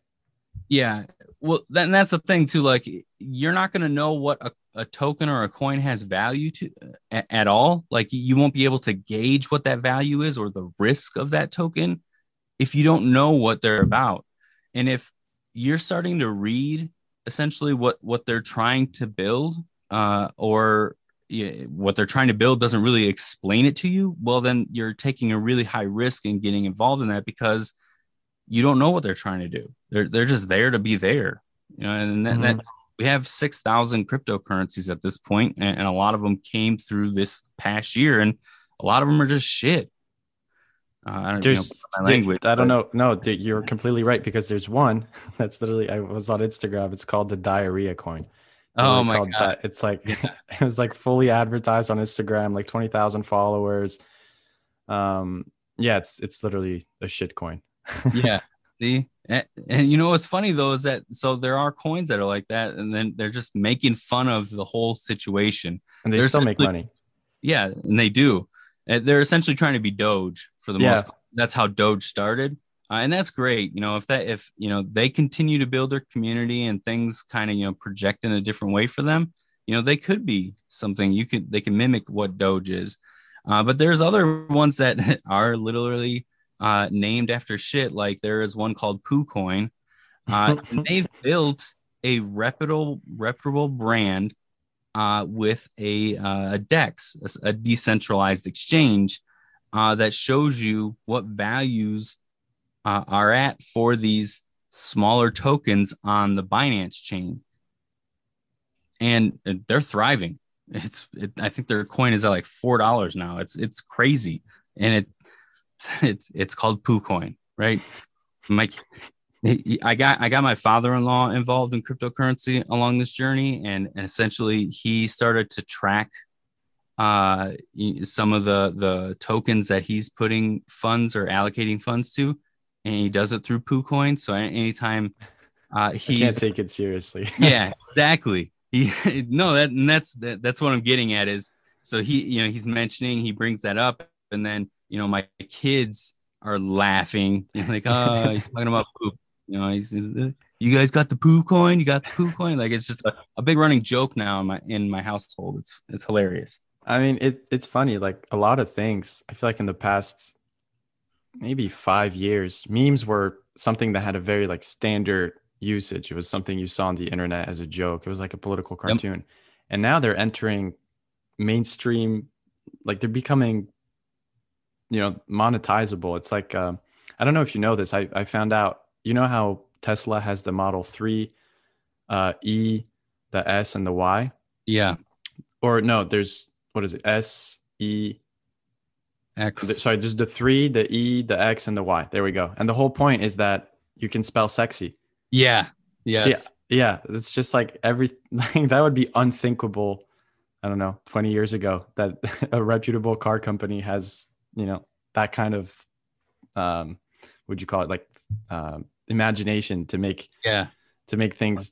Yeah. Well, then that's the thing too. Like, you're not going to know what a, a token or a coin has value to uh, at all. Like, you won't be able to gauge what that value is or the risk of that token if you don't know what they're about. And if you're starting to read essentially what, what they're trying to build, uh, or yeah, what they're trying to build doesn't really explain it to you, well, then you're taking a really high risk in getting involved in that, because you don't know what they're trying to do. They're they're just there to be there, you know. And then mm-hmm. that we have six thousand cryptocurrencies at this point, and, and a lot of them came through this past year, and a lot of them are just shit. Uh, I don't there's, know my language. Dude, I don't but, know. No, dude, you're completely right, because there's one that's literally, I was on Instagram. It's called the diarrhea coin. It's oh my god! Di- it's like it was like fully advertised on Instagram, like twenty thousand followers. Um, yeah, it's it's literally a shit coin. Yeah. See, and, and you know what's funny though is that, so there are coins that are like that, and then they're just making fun of the whole situation, and they they're still make money. Yeah, and they do. And they're essentially trying to be Doge for the yeah. most part. That's how Doge started, uh, and that's great. You know, if that if you know they continue to build their community and things kind of you know project in a different way for them, you know they could be something you could they can mimic what Doge is, uh, but there's other ones that are literally. Uh, named after shit. Like there is one called Poocoin. Uh, they've built a reputable, reputable brand uh, with a, uh, a DEX, a, a decentralized exchange uh, that shows you what values uh, are at for these smaller tokens on the Binance chain. And they're thriving. It's, it, I think their coin is at like four dollars now. It's, it's crazy. And it, It's it's called Poocoin, right? My, I got I got my father-in-law involved in cryptocurrency along this journey, and, and essentially he started to track uh, some of the the tokens that he's putting funds or allocating funds to, and he does it through Poocoin. So anytime uh, he can't take it seriously, yeah, exactly. He, no, that and that's that, that's what I'm getting at is so he you know he's mentioning he brings that up, and then. You know, my kids are laughing. They're like, oh, he's talking about poop. You know, he's, you guys got the poop coin. You got the poop coin. Like, it's just a, a big running joke now in my in my household. It's it's hilarious. I mean, it it's funny. Like a lot of things. I feel like in the past, maybe five years, memes were something that had a very like standard usage. It was something you saw on the internet as a joke. It was like a political cartoon. Yep. And now they're entering mainstream. Like they're becoming. You know, monetizable. It's like uh, I don't know if you know this. I, I found out, you know how Tesla has the Model three, uh, E, the S, and the Y? Yeah. Or no, there's, what is it? S, E, X. Sorry, just the three, the E, the X, and the Y. There we go. And the whole point is that you can spell sexy. Yeah. Yes. So yeah, yeah. It's just like every, like, that would be unthinkable. I don't know, twenty years ago, that a reputable car company has, you know, that kind of, um, would you call it, like, um, imagination to make, yeah, to make things.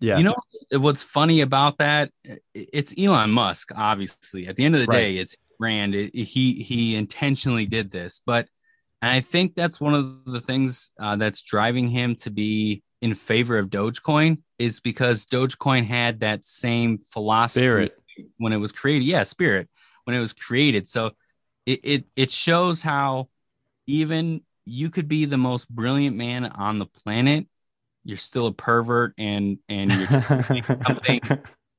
Yeah. You know, what's funny about that? It's Elon Musk, obviously. At the end of the right. day, it's brand. It, he, he intentionally did this, but, and I think that's one of the things uh, that's driving him to be in favor of Dogecoin, is because Dogecoin had that same philosophy spirit. when it was created. Yeah, spirit when it was created. So it, it it shows how even you could be the most brilliant man on the planet, you're still a pervert, and and you're doing something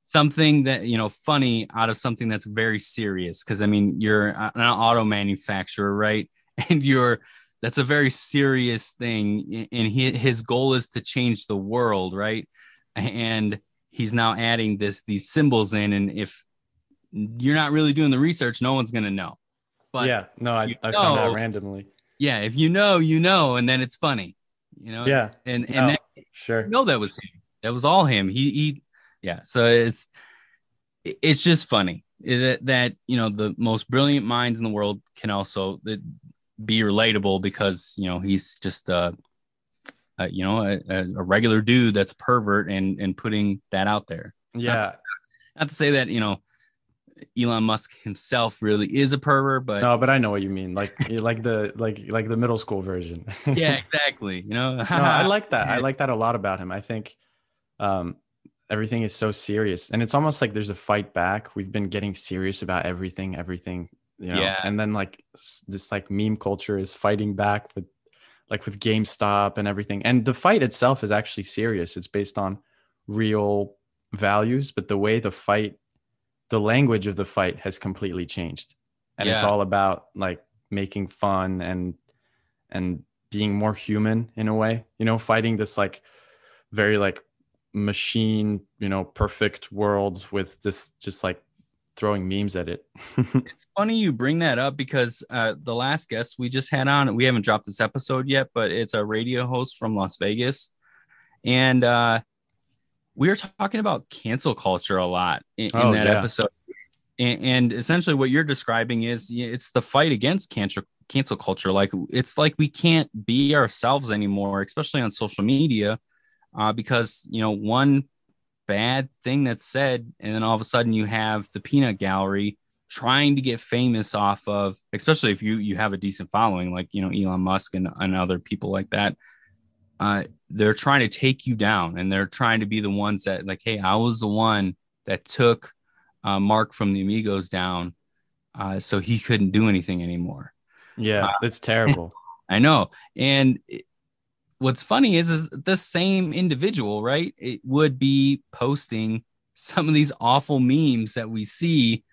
something that, you know, funny out of something that's very serious. Because I mean, you're an auto manufacturer, right? And you're That's a very serious thing, and he, his goal is to change the world, right? And he's now adding this these symbols in, and if you're not really doing the research, no one's going to know. But yeah, no, I, I know, found that randomly. Yeah, if you know, you know, and then it's funny, you know? Yeah, and and no, that, sure. You know, that was him. That was all him. He, he yeah, so it's it's just funny that, that, you know, the most brilliant minds in the world can also – be relatable, because, you know, he's just uh, uh you know, a, a regular dude that's a pervert and and putting that out there. Yeah, not to, not to say that, you know, Elon Musk himself really is a pervert, but no, but I know what you mean, like like the like like the middle school version. Yeah, exactly. You know, no, I like that. I like that a lot about him. I think um everything is so serious, and it's almost like there's a fight back. We've been getting serious about everything, everything. You know? Yeah, and then like this like meme culture is fighting back with like with GameStop and everything. And the fight itself is actually serious. It's based on real values, but the way the fight, the language of the fight has completely changed. And yeah. It's all about like making fun and and being more human in a way, you know, fighting this like very like machine, you know, perfect world with this just like throwing memes at it. Funny you bring that up, because uh the last guest we just had on, we haven't dropped this episode yet, but it's a radio host from Las Vegas, and uh we were talking about cancel culture a lot in, oh, in that yeah. episode, and, and essentially what you're describing is it's the fight against cancel cancel culture. Like, it's like we can't be ourselves anymore, especially on social media, uh because, you know, one bad thing that's said, and then all of a sudden you have the peanut gallery trying to get famous off of, especially if you you have a decent following, like, you know, Elon Musk and, and other people like that. Uh, they're trying to take you down, and they're trying to be the ones that, like, hey, I was the one that took uh, Mark from the Amigos down, uh, so he couldn't do anything anymore. Yeah, uh, that's terrible. I know. And it, what's funny is, is the same individual, right? It would be posting some of these awful memes that we see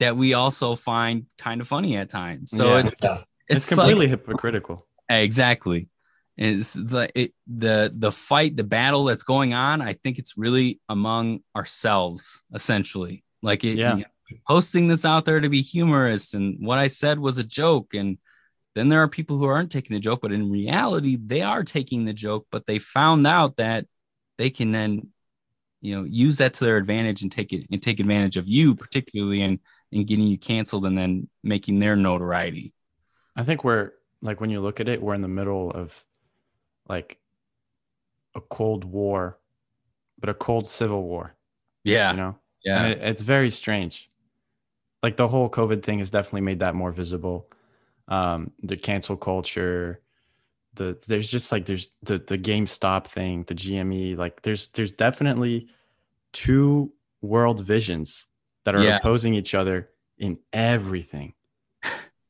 that we also find kind of funny at times. So yeah, it, yeah. it's, it's, it's completely like, hypocritical. Exactly. It's the, it, the, the fight, the battle that's going on. I think it's really among ourselves, essentially. Like it, yeah. you know, posting this out there to be humorous, and what I said was a joke. And then there are people who aren't taking the joke, but in reality, they are taking the joke, but they found out that they can then, you know, use that to their advantage and take it and take advantage of you, particularly in, and getting you canceled and then making their notoriety. I think we're like, when you look at it, we're in the middle of like a cold war, but a cold civil war. Yeah. You know? Yeah. And it, it's very strange. Like the whole COVID thing has definitely made that more visible. Um, the cancel culture, the, there's just like, there's the, the GameStop thing, the G M E, like there's, there's definitely two world visions that are yeah. opposing each other in everything.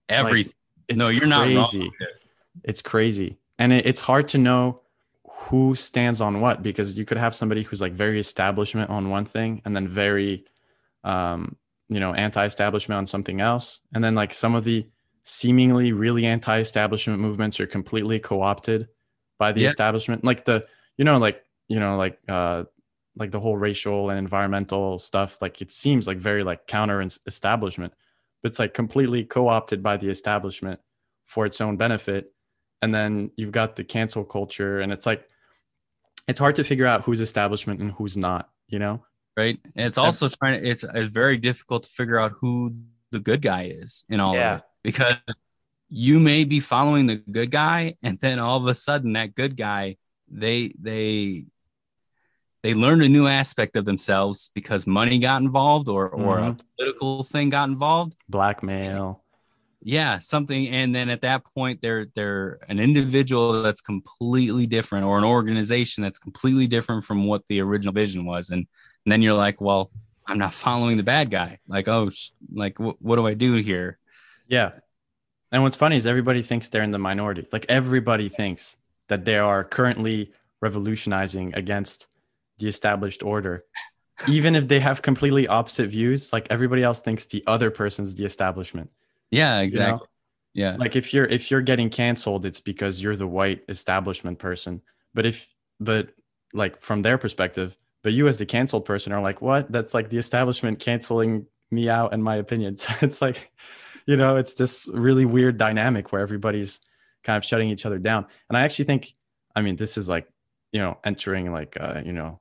Everything. Like, no, you're crazy. Not wrong. It's crazy. And it, it's hard to know who stands on what, because you could have somebody who's like very establishment on one thing, and then very, um, you know, anti-establishment on something else. And then like some of the seemingly really anti-establishment movements are completely co-opted by the yeah. establishment. Like the, you know, like, you know, like, uh, like the whole racial and environmental stuff, like it seems like very like counter establishment, but it's like completely co-opted by the establishment for its own benefit. And then you've got the cancel culture, and it's like, it's hard to figure out who's establishment and who's not, you know? Right. And it's also and, trying to, it's, it's very difficult to figure out who the good guy is in all yeah. of it, because you may be following the good guy, and then all of a sudden that good guy, they, they, they learned a new aspect of themselves because money got involved, or, mm-hmm. or a political thing got involved. Blackmail. Yeah, something. And then at that point, they're they're an individual that's completely different, or an organization that's completely different from what the original vision was. And, and then you're like, well, I'm not following the bad guy. Like, oh, sh- like, wh- what do I do here? Yeah. And what's funny is everybody thinks they're in the minority. Like everybody thinks that they are currently revolutionizing against the established order, even if they have completely opposite views. Like everybody else thinks the other person's the establishment. Yeah, exactly. You know? Yeah. Like if you're, if you're getting canceled, it's because you're the white establishment person, but if, but like from their perspective, but you as the canceled person are like, what? That's like the establishment canceling me out and my opinions. So it's like, you know, it's this really weird dynamic where everybody's kind of shutting each other down. And I actually think, I mean, this is like, you know, entering like, uh, you know,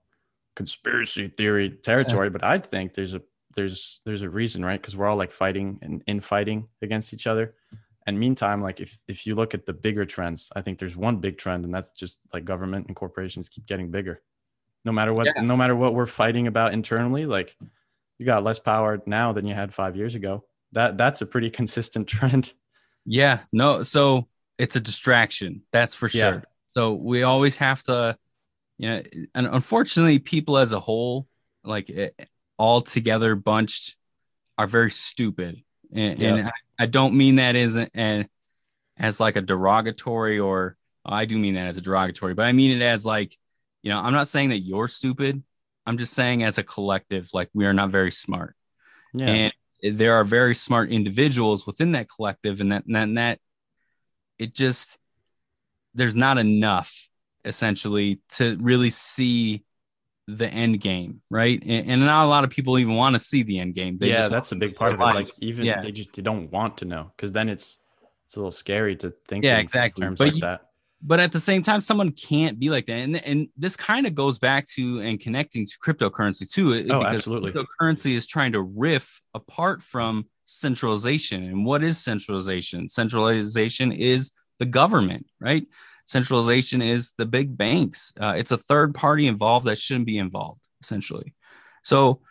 conspiracy theory territory, but I think there's a, there's there's a reason, right? Because we're all like fighting and infighting against each other. And meantime, like if if you look at the bigger trends, I think there's one big trend, and that's just like government and corporations keep getting bigger. No matter what, yeah. no matter what we're fighting about internally, like you got less power now than you had five years ago. That that's a pretty consistent trend. Yeah, no, so it's a distraction, that's for sure. Yeah. So we always have to, you know, and unfortunately, people as a whole, like it, all together bunched, are very stupid. And, yeah. and I, I don't mean that isn't and as like a derogatory, or I do mean that as a derogatory, but I mean it as like, you know, I'm not saying that you're stupid. I'm just saying as a collective, like we are not very smart. Yeah. And there are very smart individuals within that collective, and that, and that, and that it just, there's not enough essentially to really see the end game, right? And, and not a lot of people even want to see the end game. They yeah, just that's a big part of it. Like even yeah. they just they don't want to know, because then it's it's a little scary to think. Yeah, in exactly. Terms but like you, that. But at the same time, someone can't be like that. And and this kind of goes back to and connecting to cryptocurrency too. It, oh, because absolutely. Cryptocurrency is trying to riff apart from centralization. And what is centralization? Centralization is the government, right? Centralization is the big banks. Uh, it's a third party involved that shouldn't be involved, essentially. So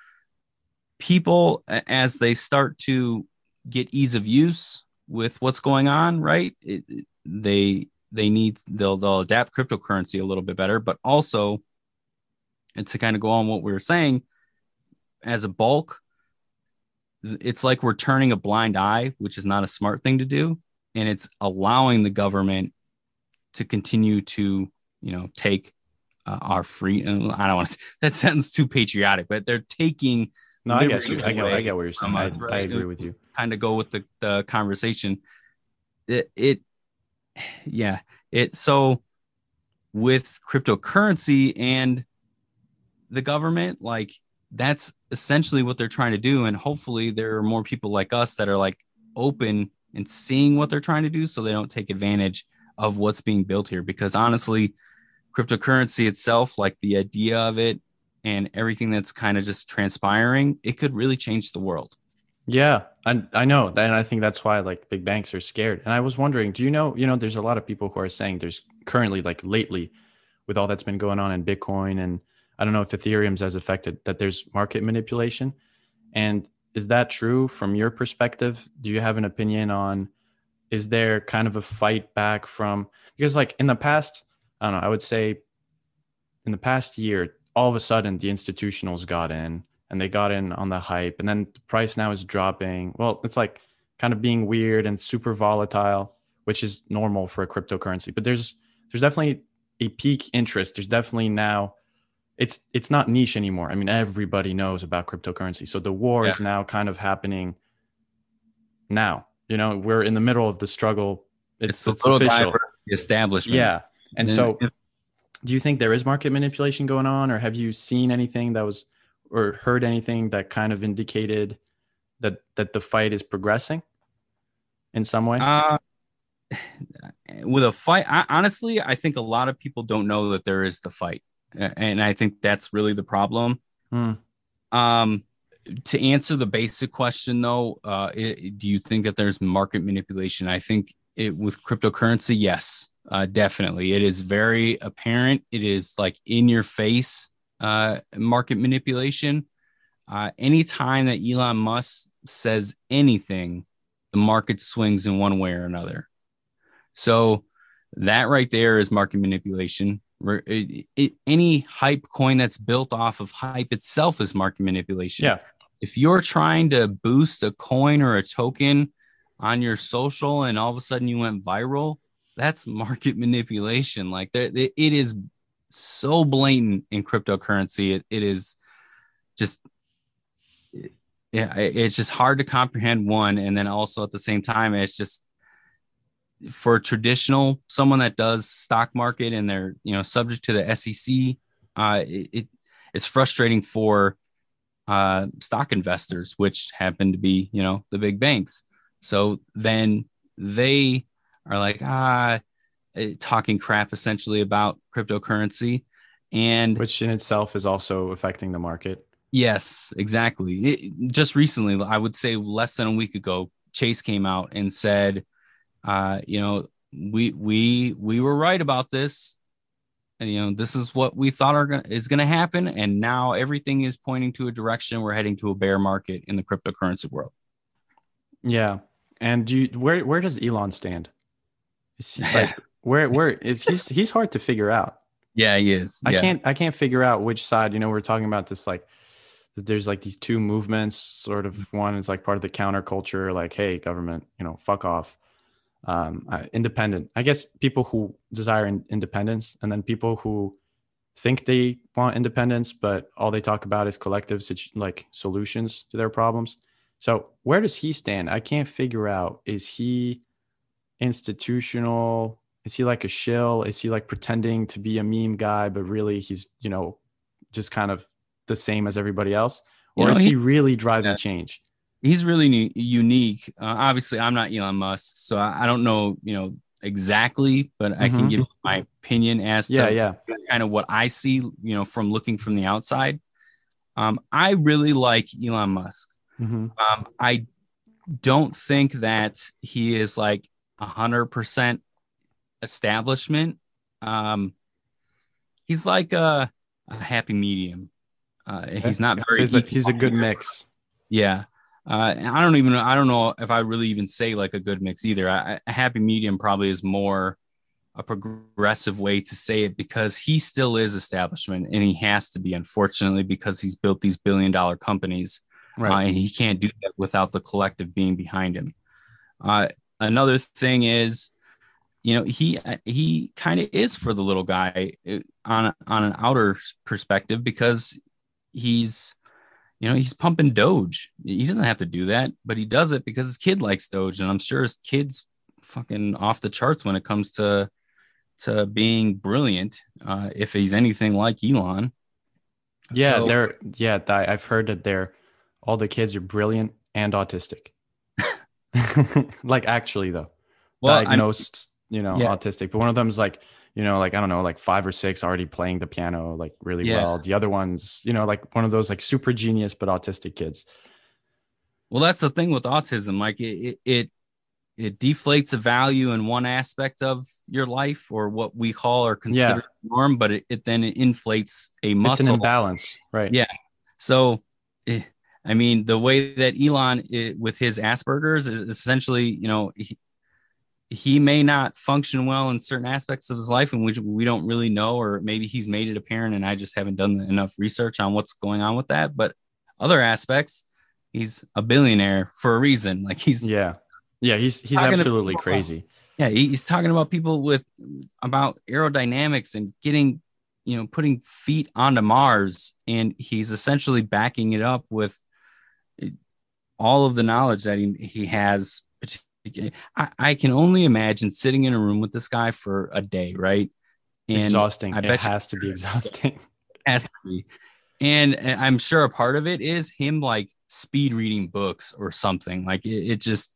people, as they start to get ease of use with what's going on, right? It, it, they they need they'll they'll adapt cryptocurrency a little bit better, but also, and to kind of go on what we were saying, as a bulk, it's like we're turning a blind eye, which is not a smart thing to do, and it's allowing the government to continue to, you know, take uh, our free, and I don't want to say, that sounds too patriotic, but they're taking. No, I get you. I get, I get what you're saying. I, right? I agree with you. Kind of go with the, the conversation. It, it, yeah, it. So with cryptocurrency and the government, like that's essentially what they're trying to do. And hopefully there are more people like us that are like open and seeing what they're trying to do, so they don't take advantage of what's being built here. Because honestly, cryptocurrency itself, like the idea of it and everything that's kind of just transpiring, it could really change the world. Yeah, I, I know. And I think that's why like big banks are scared. And I was wondering, do you know, you know, there's a lot of people who are saying there's currently like lately with all that's been going on in Bitcoin, and I don't know if Ethereum's as affected, that there's market manipulation. And is that true from your perspective? Do you have an opinion on, is there kind of a fight back from, because like in the past, I don't know, I would say in the past year, all of a sudden the institutionals got in, and they got in on the hype, and then the price now is dropping. Well, it's like kind of being weird and super volatile, which is normal for a cryptocurrency, but there's, there's definitely a peak interest. There's definitely now it's, it's not niche anymore. I mean, everybody knows about cryptocurrency. So the war yeah. is now kind of happening now. You know, we're in the middle of the struggle. It's, it's the it's little official. Guy the establishment. Yeah. And, and so if, do you think there is market manipulation going on, or have you seen anything that was, or heard anything that kind of indicated that, that the fight is progressing in some way? Uh, with a fight, I, honestly, I think a lot of people don't know that there is the fight. And I think that's really the problem. Hmm. Um, to answer the basic question, though, uh, it, do you think that there's market manipulation? I think it with cryptocurrency, yes, uh, definitely. It is very apparent. It is like in your face uh, market manipulation. Uh, anytime that Elon Musk says anything, the market swings in one way or another. So that right there is market manipulation. It, it, any hype coin that's built off of hype itself is market manipulation. Yeah. If you're trying to boost a coin or a token on your social and all of a sudden you went viral, that's market manipulation. Like there, it is so blatant in cryptocurrency. It, it is just, yeah, it, it's just hard to comprehend one. And then also at the same time, it's just, for traditional someone that does stock market and they're, you know, subject to the S E C, uh, it, it it's frustrating for uh, stock investors, which happen to be, you know, the big banks. So then they are like, ah, talking crap essentially about cryptocurrency, and which in itself is also affecting the market. Yes, exactly. It, just recently, I would say less than a week ago, Chase came out and said, Uh, you know, we we we were right about this, and you know, this is what we thought are gonna, is going to happen, and now everything is pointing to a direction. We're heading to a bear market in the cryptocurrency world. Yeah, and do you, where where does Elon stand? Is he like, where where is he's he's hard to figure out. Yeah, he is. I yeah. can't I can't figure out which side. You know, we're talking about this like. There's like these two movements. Sort of one is like part of the counterculture, like hey, government, you know, fuck off. Um, uh, independent, I guess people who desire in- independence, and then people who think they want independence, but all they talk about is collective situ- like solutions to their problems. So where does he stand? I can't figure out. Is he institutional? Is he like a shill? Is he like pretending to be a meme guy, but really he's, you know, just kind of the same as everybody else? Or you know, is he, he really driving yeah. change? He's really new, unique. Uh, obviously, I'm not Elon Musk, so I, I don't know, you know, exactly, but mm-hmm. I can give my opinion as yeah, to yeah. kind of what I see, you know, from looking from the outside. Um, I really like Elon Musk. Mm-hmm. Um, I don't think that he is like one hundred percent establishment. Um, he's like a, a happy medium. Uh, he's not very. He's, like, he's a good mix. Yeah. Uh, I don't even know. I don't know if I really even say like a good mix either. I, a happy medium probably is more a progressive way to say it, because he still is establishment, and he has to be, unfortunately, because he's built these billion dollar companies, right. uh, and he can't do that without the collective being behind him. Uh, another thing is, you know, he he kind of is for the little guy on on an outer perspective, because he's. You know, he's pumping Doge. He doesn't have to do that, but he does it because his kid likes Doge. And I'm sure his kid's fucking off the charts when it comes to to being brilliant, uh, if he's anything like Elon. Yeah, so, they're yeah, I've heard that they're all the kids are brilliant and autistic. Like actually though. Well, diagnosed, I'm, you know, yeah. autistic. But one of them's like, you know, like, I don't know, like five or six already playing the piano, like really yeah. well. The other one's, you know, like one of those like super genius, but autistic kids. Well, that's the thing with autism. Like it, it, it deflates a value in one aspect of your life, or what we call or consider yeah. norm, but it, it then it inflates a muscle. It's an imbalance, right? Yeah. So, I mean, the way that Elon it, with his Asperger's is essentially, you know, he, he may not function well in certain aspects of his life, in which we don't really know, or maybe he's made it apparent and I just haven't done enough research on what's going on with that. But other aspects, he's a billionaire for a reason. Like he's yeah. Yeah. He's, he's absolutely crazy. About, yeah. He's talking about people with about aerodynamics and getting, you know, putting feet onto Mars. And he's essentially backing it up with all of the knowledge that he, he has I, I can only imagine sitting in a room with this guy for a day, right? And exhausting. I bet it has to be exhausting. Has to be. And I'm sure a part of it is him like speed reading books or something. Like it, it just,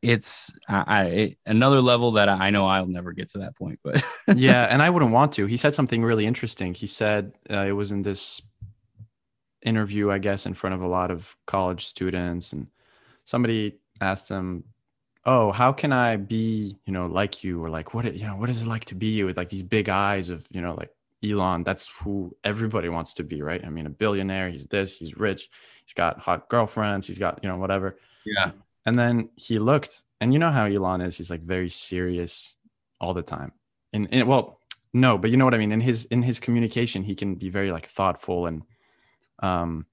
it's I, I it, another level that I know I'll never get to that point. But yeah, and I wouldn't want to. He said something really interesting. He said uh, it was in this interview, I guess, in front of a lot of college students, and somebody asked him, "Oh, how can I be, you know, like you, or like what, it, you know, what is it like to be you with like these big eyes of, you know, like Elon? That's who everybody wants to be, right? I mean, a billionaire. He's this. He's rich. He's got hot girlfriends. He's got, you know, whatever." Yeah. And then he looked, and you know how Elon is. He's like very serious all the time. And, and well, no, but you know what I mean. In his in his communication, he can be very like thoughtful and. Um,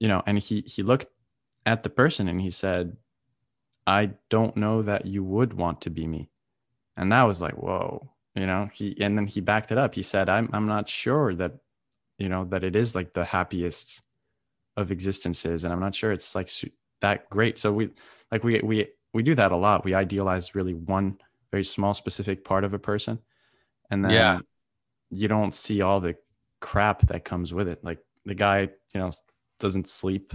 you know, and he, he looked at the person and he said, "I don't know that you would want to be me." And that was like, whoa, you know, he, and then he backed it up. He said, I'm, I'm not sure that, you know, that it is like the happiest of existences. And I'm not sure it's like that great. So we, like, we, we, we do that a lot. We idealize really one very small specific part of a person. And then yeah. you don't see all the crap that comes with it. Like, the guy, you know, doesn't sleep.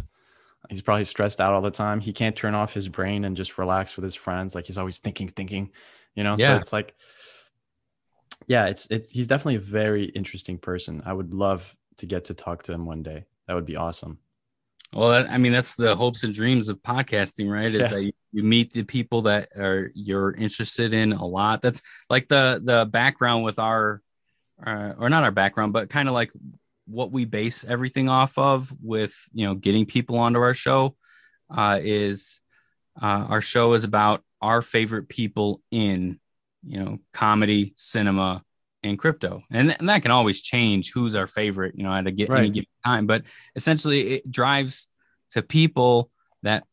He's probably stressed out all the time. He can't turn off his brain and just relax with his friends. Like he's always thinking, thinking, you know, yeah. So it's like, yeah, it's, it's, he's definitely a very interesting person. I would love to get to talk to him one day. That would be awesome. Well, that, I mean, that's the hopes and dreams of podcasting, right? Is yeah. that you, you meet the people that are, you're interested in a lot. That's like the, the background with our, uh, or not our background, but kind of like what we base everything off of with, you know, getting people onto our show uh, is uh, our show is about our favorite people in, you know, comedy, cinema, and crypto. And, th- and that can always change who's our favorite, you know, at a get, right. any given time. But essentially it drives to people that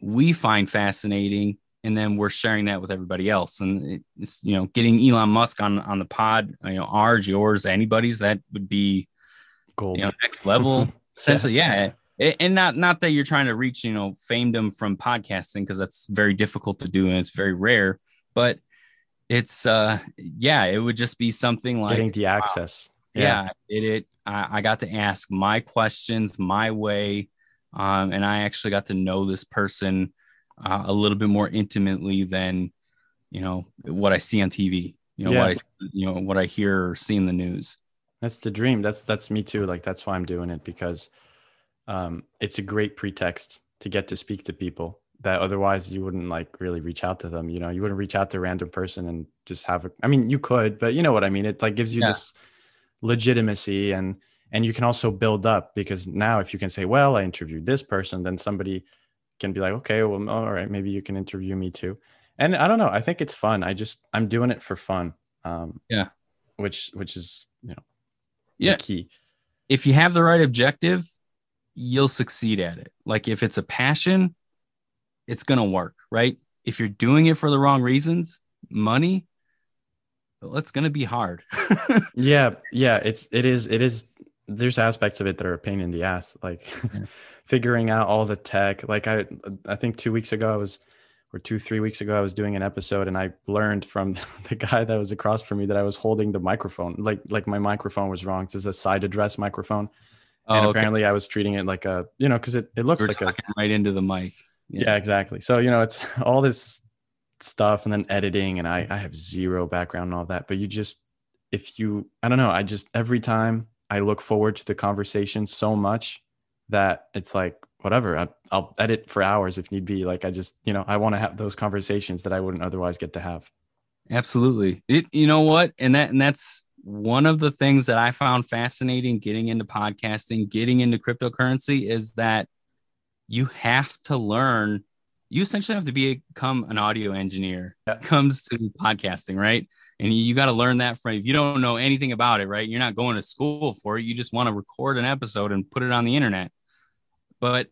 we find fascinating. And then we're sharing that with everybody else. And it's, you know, getting Elon Musk on, on the pod, you know, ours, yours, anybody's, that would be, gold. You know, next level, essentially, yeah. It, and not not that you're trying to reach, you know, famedom from podcasting, because that's very difficult to do and it's very rare. But it's, uh, yeah, it would just be something like getting the access. Wow, yeah, yeah, it. it I, I got to ask my questions my way, um, and I actually got to know this person uh, a little bit more intimately than, you know, what I see on T V. You know, yeah. what I, you know, what I hear or see in the news. That's the dream. That's, that's me too. Like, that's why I'm doing it, because um, it's a great pretext to get to speak to people that otherwise you wouldn't like really reach out to them. You know, you wouldn't reach out to a random person and just have a, I mean, you could, but you know what I mean? It like gives you yeah. this legitimacy, and, and you can also build up, because now if you can say, well, I interviewed this person, then somebody can be like, okay, well, all right, maybe you can interview me too. And I don't know. I think it's fun. I just, I'm doing it for fun. Um, yeah. Which, which is, you know, yeah. key. If you have the right objective, you'll succeed at it. Like if it's a passion, it's going to work, right? If you're doing it for the wrong reasons, money, well, it's going to be hard. yeah. Yeah. It's, it is, it is, there's aspects of it that are a pain in the ass, like yeah. figuring out all the tech. Like I, I think two weeks ago I was, or two, three weeks ago, I was doing an episode, and I learned from the guy that was across from me that I was holding the microphone. Like, like my microphone was wrong. This is a side address microphone. Oh, and okay. Apparently I was treating it like a, you know, cause it, it looks You're like a right into the mic. Yeah. yeah, exactly. So, you know, it's all this stuff and then editing, and I, I have zero background and all that, but you just, if you, I don't know, I just, every time I look forward to the conversation so much that it's like, whatever, I, I'll edit for hours if need be. Like I just, you know, I want to have those conversations that I wouldn't otherwise get to have. Absolutely. It, you know what? And that, and that's one of the things that I found fascinating getting into podcasting, getting into cryptocurrency, is that you have to learn, you essentially have to be, become an audio engineer yeah. when it comes to podcasting, right? And you got to learn that from, if you don't know anything about it, right? You're not going to school for it. You just want to record an episode and put it on the internet. But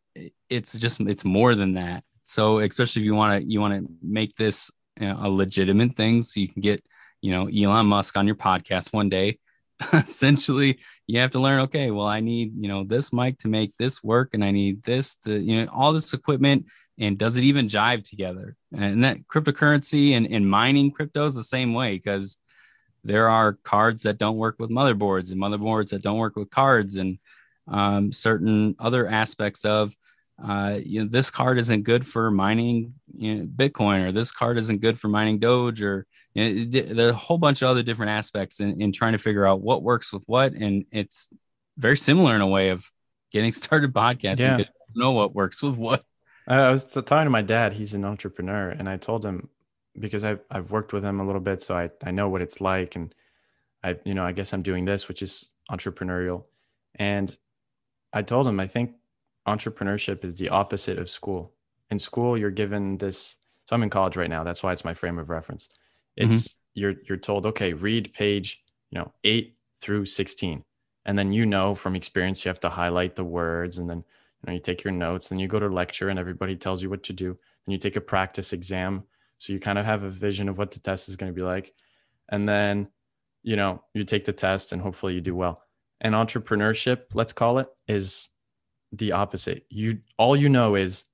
it's just, it's more than that. So especially if you want to, you want to make this, you know, a legitimate thing, so you can get, you know, Elon Musk on your podcast one day, essentially you have to learn, okay, well, I need, you know, this mic to make this work, and I need this to, you know, all this equipment, and does it even jive together? And that cryptocurrency and, and mining crypto is the same way, because there are cards that don't work with motherboards and motherboards that don't work with cards, and um, certain other aspects of, uh, you know, this card isn't good for mining, you know, Bitcoin, or this card isn't good for mining Doge, or, you know, there's a whole bunch of other different aspects in, in trying to figure out what works with what. And it's very similar in a way of getting started podcasting. Yeah. You don't know what works with what. I was talking to my dad, he's an entrepreneur, and I told him, because I've, I've worked with him a little bit, so I, I know what it's like. And I, you know, I guess I'm doing this, which is entrepreneurial. And I told him, I think entrepreneurship is the opposite of school. In school, you're given this. So I'm in college right now. That's why it's my frame of reference. It's mm-hmm. you're, you're told, okay, read page, you know, eight through sixteen. And then, you know, from experience, you have to highlight the words, and then, you know, you take your notes, then you go to lecture and everybody tells you what to do. Then you take a practice exam. So you kind of have a vision of what the test is going to be like. And then, you know, you take the test and hopefully you do well. And entrepreneurship, let's call it, is the opposite. You, all you know is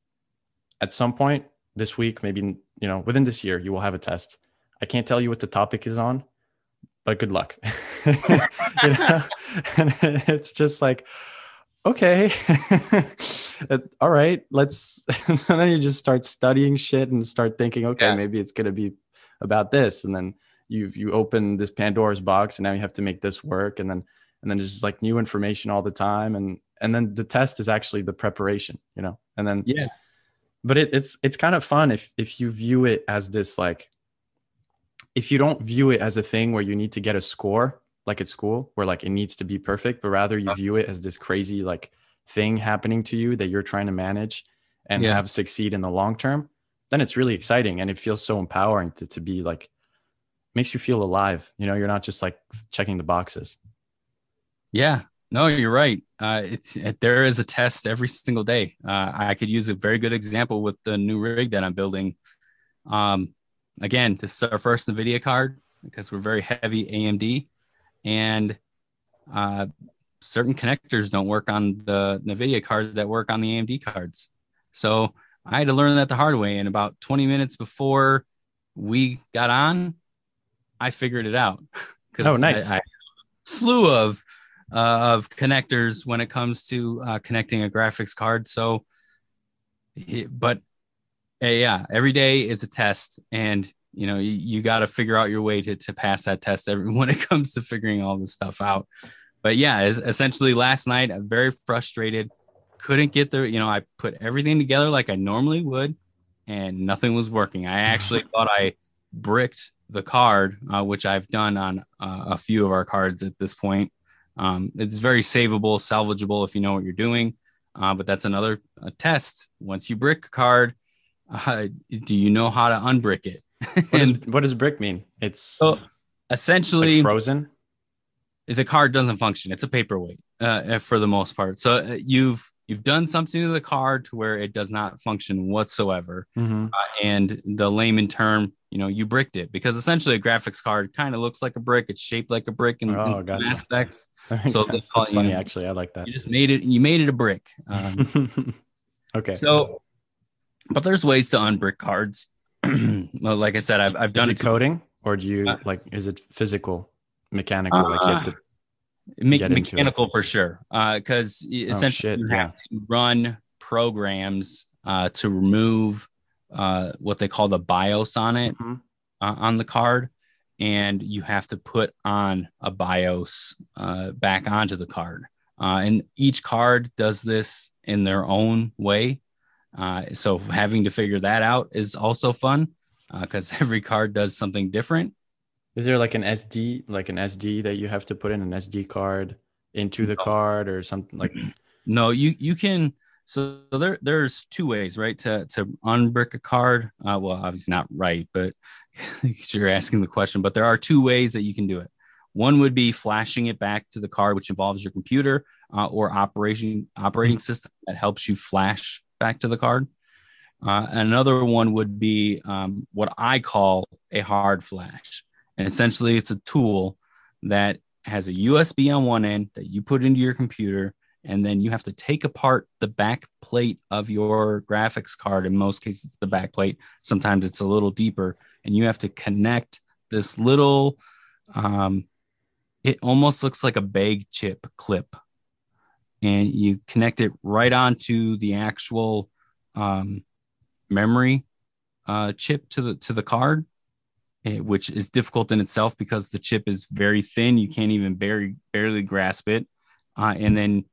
at some point this week, maybe, you know, within this year, you will have a test. I can't tell you what the topic is on, but good luck. You know? And it's just like, okay, all right, let's, and then you just start studying shit and start thinking, okay, yeah, maybe it's going to be about this. And then you you open this Pandora's box, and now you have to make this work. And then, and then just like new information all the time. And, and then the test is actually the preparation, you know? And then, yeah, but it, it's, it's kind of fun if, if you view it as this, like, if you don't view it as a thing where you need to get a score, like at school, where like it needs to be perfect, but rather you view it as this crazy like thing happening to you that you're trying to manage and yeah. have succeed in the long term, then it's really exciting. And it feels so empowering to, to be like, makes you feel alive. You know, you're not just like checking the boxes. Yeah, no, you're right. Uh, it's, it, there is a test every single day. Uh, I could use a very good example with the new rig that I'm building. Um, again, this is our first Nvidia card because we're very heavy A M D. And uh, certain connectors don't work on the NVIDIA card that work on the A M D cards. So I had to learn that the hard way. And about twenty minutes before we got on, I figured it out. Oh, nice. I, I, slew of uh, of connectors when it comes to uh, connecting a graphics card. So, but yeah, every day is a test, and you know, you, you got to figure out your way to, to pass that test every, when it comes to figuring all this stuff out. But yeah, essentially last night, I'm very frustrated. Couldn't get there. You know, I put everything together like I normally would, and nothing was working. I actually thought I bricked the card, uh, which I've done on uh, a few of our cards at this point. Um, it's very savable, salvageable if you know what you're doing. Uh, but that's another uh, test. Once you brick a card, uh, do you know how to unbrick it? What, and, is, what does brick mean? It's so essentially it's like frozen. The card doesn't function. It's a paperweight uh, for the most part. So uh, you've you've done something to the card to where it does not function whatsoever. Mm-hmm. Uh, and the layman term, you know, you bricked it, because essentially a graphics card kind of looks like a brick. It's shaped like a brick in, oh, in some gotcha. aspects. That so that's, that's funny. Know, actually, I like that. You just made it. You made it a brick. Um, okay. So, but there's ways to unbrick cards. Well, like I said, I've I've done is it coding, or do you like? Is it physical, mechanical? Uh, like you have to me- mechanical for sure, because uh, essentially oh, shit, you yeah. have to run programs uh, to remove uh, what they call the BIOS on it, mm-hmm. uh, on the card, and you have to put on a BIOS uh, back onto the card. Uh, and each card does this in their own way. Uh, so having to figure that out is also fun, because uh, every card does something different. Is there like an S D, like an S D that you have to put in an S D card into the no. card or something like? No, you you can. So there there's two ways, right? To to unbrick a card. Uh, well, obviously not right, but you're asking the question. But there are two ways that you can do it. One would be flashing it back to the card, which involves your computer uh, or operation operating system that helps you flash back to the card. Uh, another one would be um, what I call a hard flash. And essentially it's a tool that has a U S B on one end that you put into your computer, and then you have to take apart the back plate of your graphics card. In most cases, it's the back plate. Sometimes it's a little deeper, and you have to connect this little, um, it almost looks like a bag chip clip, and you connect it right onto the actual um, memory uh, chip to the, to the card, which is difficult in itself because the chip is very thin. You can't even barely, barely grasp it. Uh, and then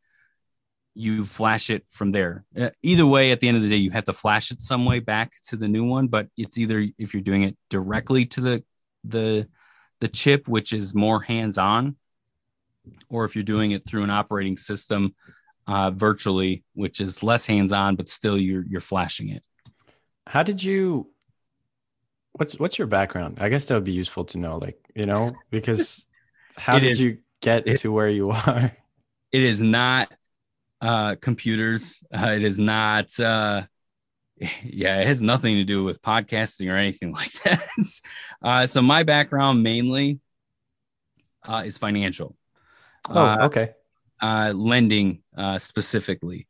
you flash it from there. Uh, either way, at the end of the day, you have to flash it some way back to the new one, but it's either if you're doing it directly to the, the, the chip, which is more hands-on, or if you're doing it through an operating system uh, virtually, which is less hands-on, but still you're, you're flashing it. How did you, what's, what's your background? I guess that would be useful to know, like, you know, because how did is, you get it, to where you are? It is not uh, computers. Uh, it is not, uh, yeah, it has nothing to do with podcasting or anything like that. uh, so my background mainly uh, is financial. Oh, okay. Uh, uh, lending uh, specifically.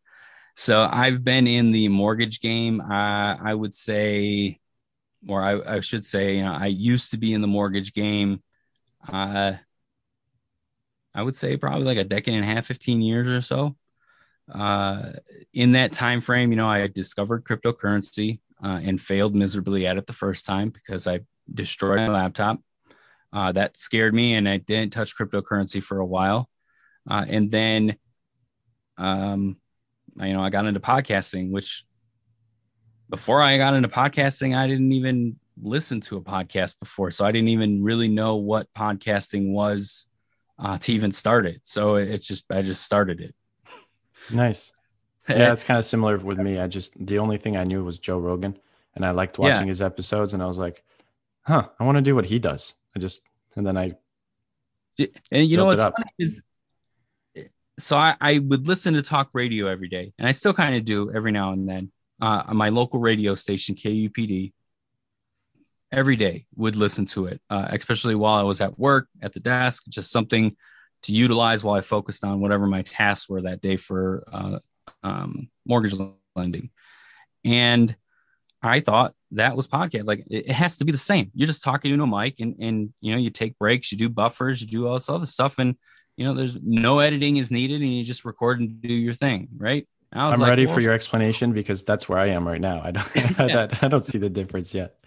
So I've been in the mortgage game. Uh, I would say, or I, I should say, you know, I used to be in the mortgage game. Uh, I would say probably like a decade and a half, fifteen years or so. Uh, in that time frame, you know, I discovered cryptocurrency uh, and failed miserably at it the first time because I destroyed my laptop. Uh, that scared me, and I didn't touch cryptocurrency for a while. Uh, and then, um, I, you know, I got into podcasting, which before I got into podcasting, I didn't even listen to a podcast before. So I didn't even really know what podcasting was uh, to even start it. So it's just, I just started it. Nice. Yeah, it's kind of similar with me. I just, the only thing I knew was Joe Rogan, and I liked watching yeah. his episodes, and I was like, huh, I want to do what he does. I just, and then I, and you know, what's funny is, so I, I would listen to talk radio every day, and I still kind of do every now and then. Uh, my local radio station, K U P D, every day would listen to it, uh, especially while I was at work at the desk, just something to utilize while I focused on whatever my tasks were that day for uh, um, mortgage lending. And I thought that was podcast. Like, it has to be the same. You're just talking to a mic, and, and, you know, you take breaks, you do buffers, you do all this other stuff. And, you know, there's no editing is needed, and you just record and do your thing. Right. I was I'm like, ready well, for your explanation because that's where I am right now. I don't, yeah. I, don't I don't see the difference yet.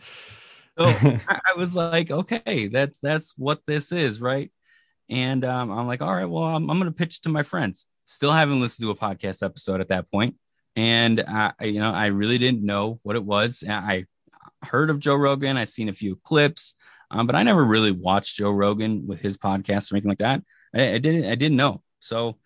So I was like, okay, that's, that's what this is. Right. And um, I'm like, all right, well, I'm, I'm going to pitch it to my friends. Still haven't listened to a podcast episode at that point. And I, you know, I really didn't know what it was. I heard of Joe Rogan. I seen a few clips, um, but I never really watched Joe Rogan with his podcast or anything like that. I, I didn't, I didn't know. So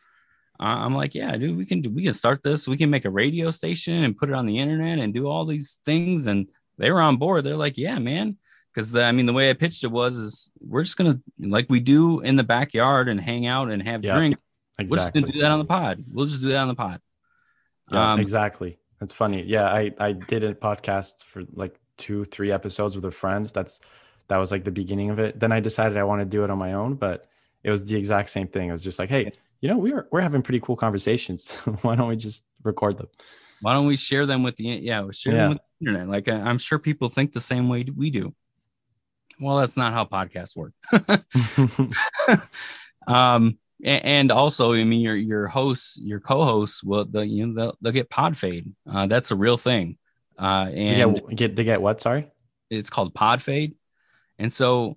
uh, I'm like, yeah, dude, we can do, we can start this. We can make a radio station and put it on the internet and do all these things. And they were on board. They're like, yeah, man. Cause I mean, the way I pitched it was, is we're just going to, like we do in the backyard and hang out and have yeah, drinks. Exactly. We're just going to do that on the pod. We'll just do that on the pod. Yeah, um, exactly. That's funny. Yeah. I, I did a podcast for like two, three episodes with a friend. That's, that was like the beginning of it. Then I decided I want to do it on my own, but it was the exact same thing. It was just like, hey, you know, we are, we're having pretty cool conversations. Why don't we just record them? Why don't we share them with the, yeah, we'll share yeah. them with the internet? Like, I, I'm sure people think the same way we do. Well, that's not how podcasts work. um, And also, I mean, your your hosts, your co-hosts, will they'll, you know, they'll, they'll get pod fade. Uh, that's a real thing. Uh, and they get, get, they get what? Sorry, it's called pod fade. And so,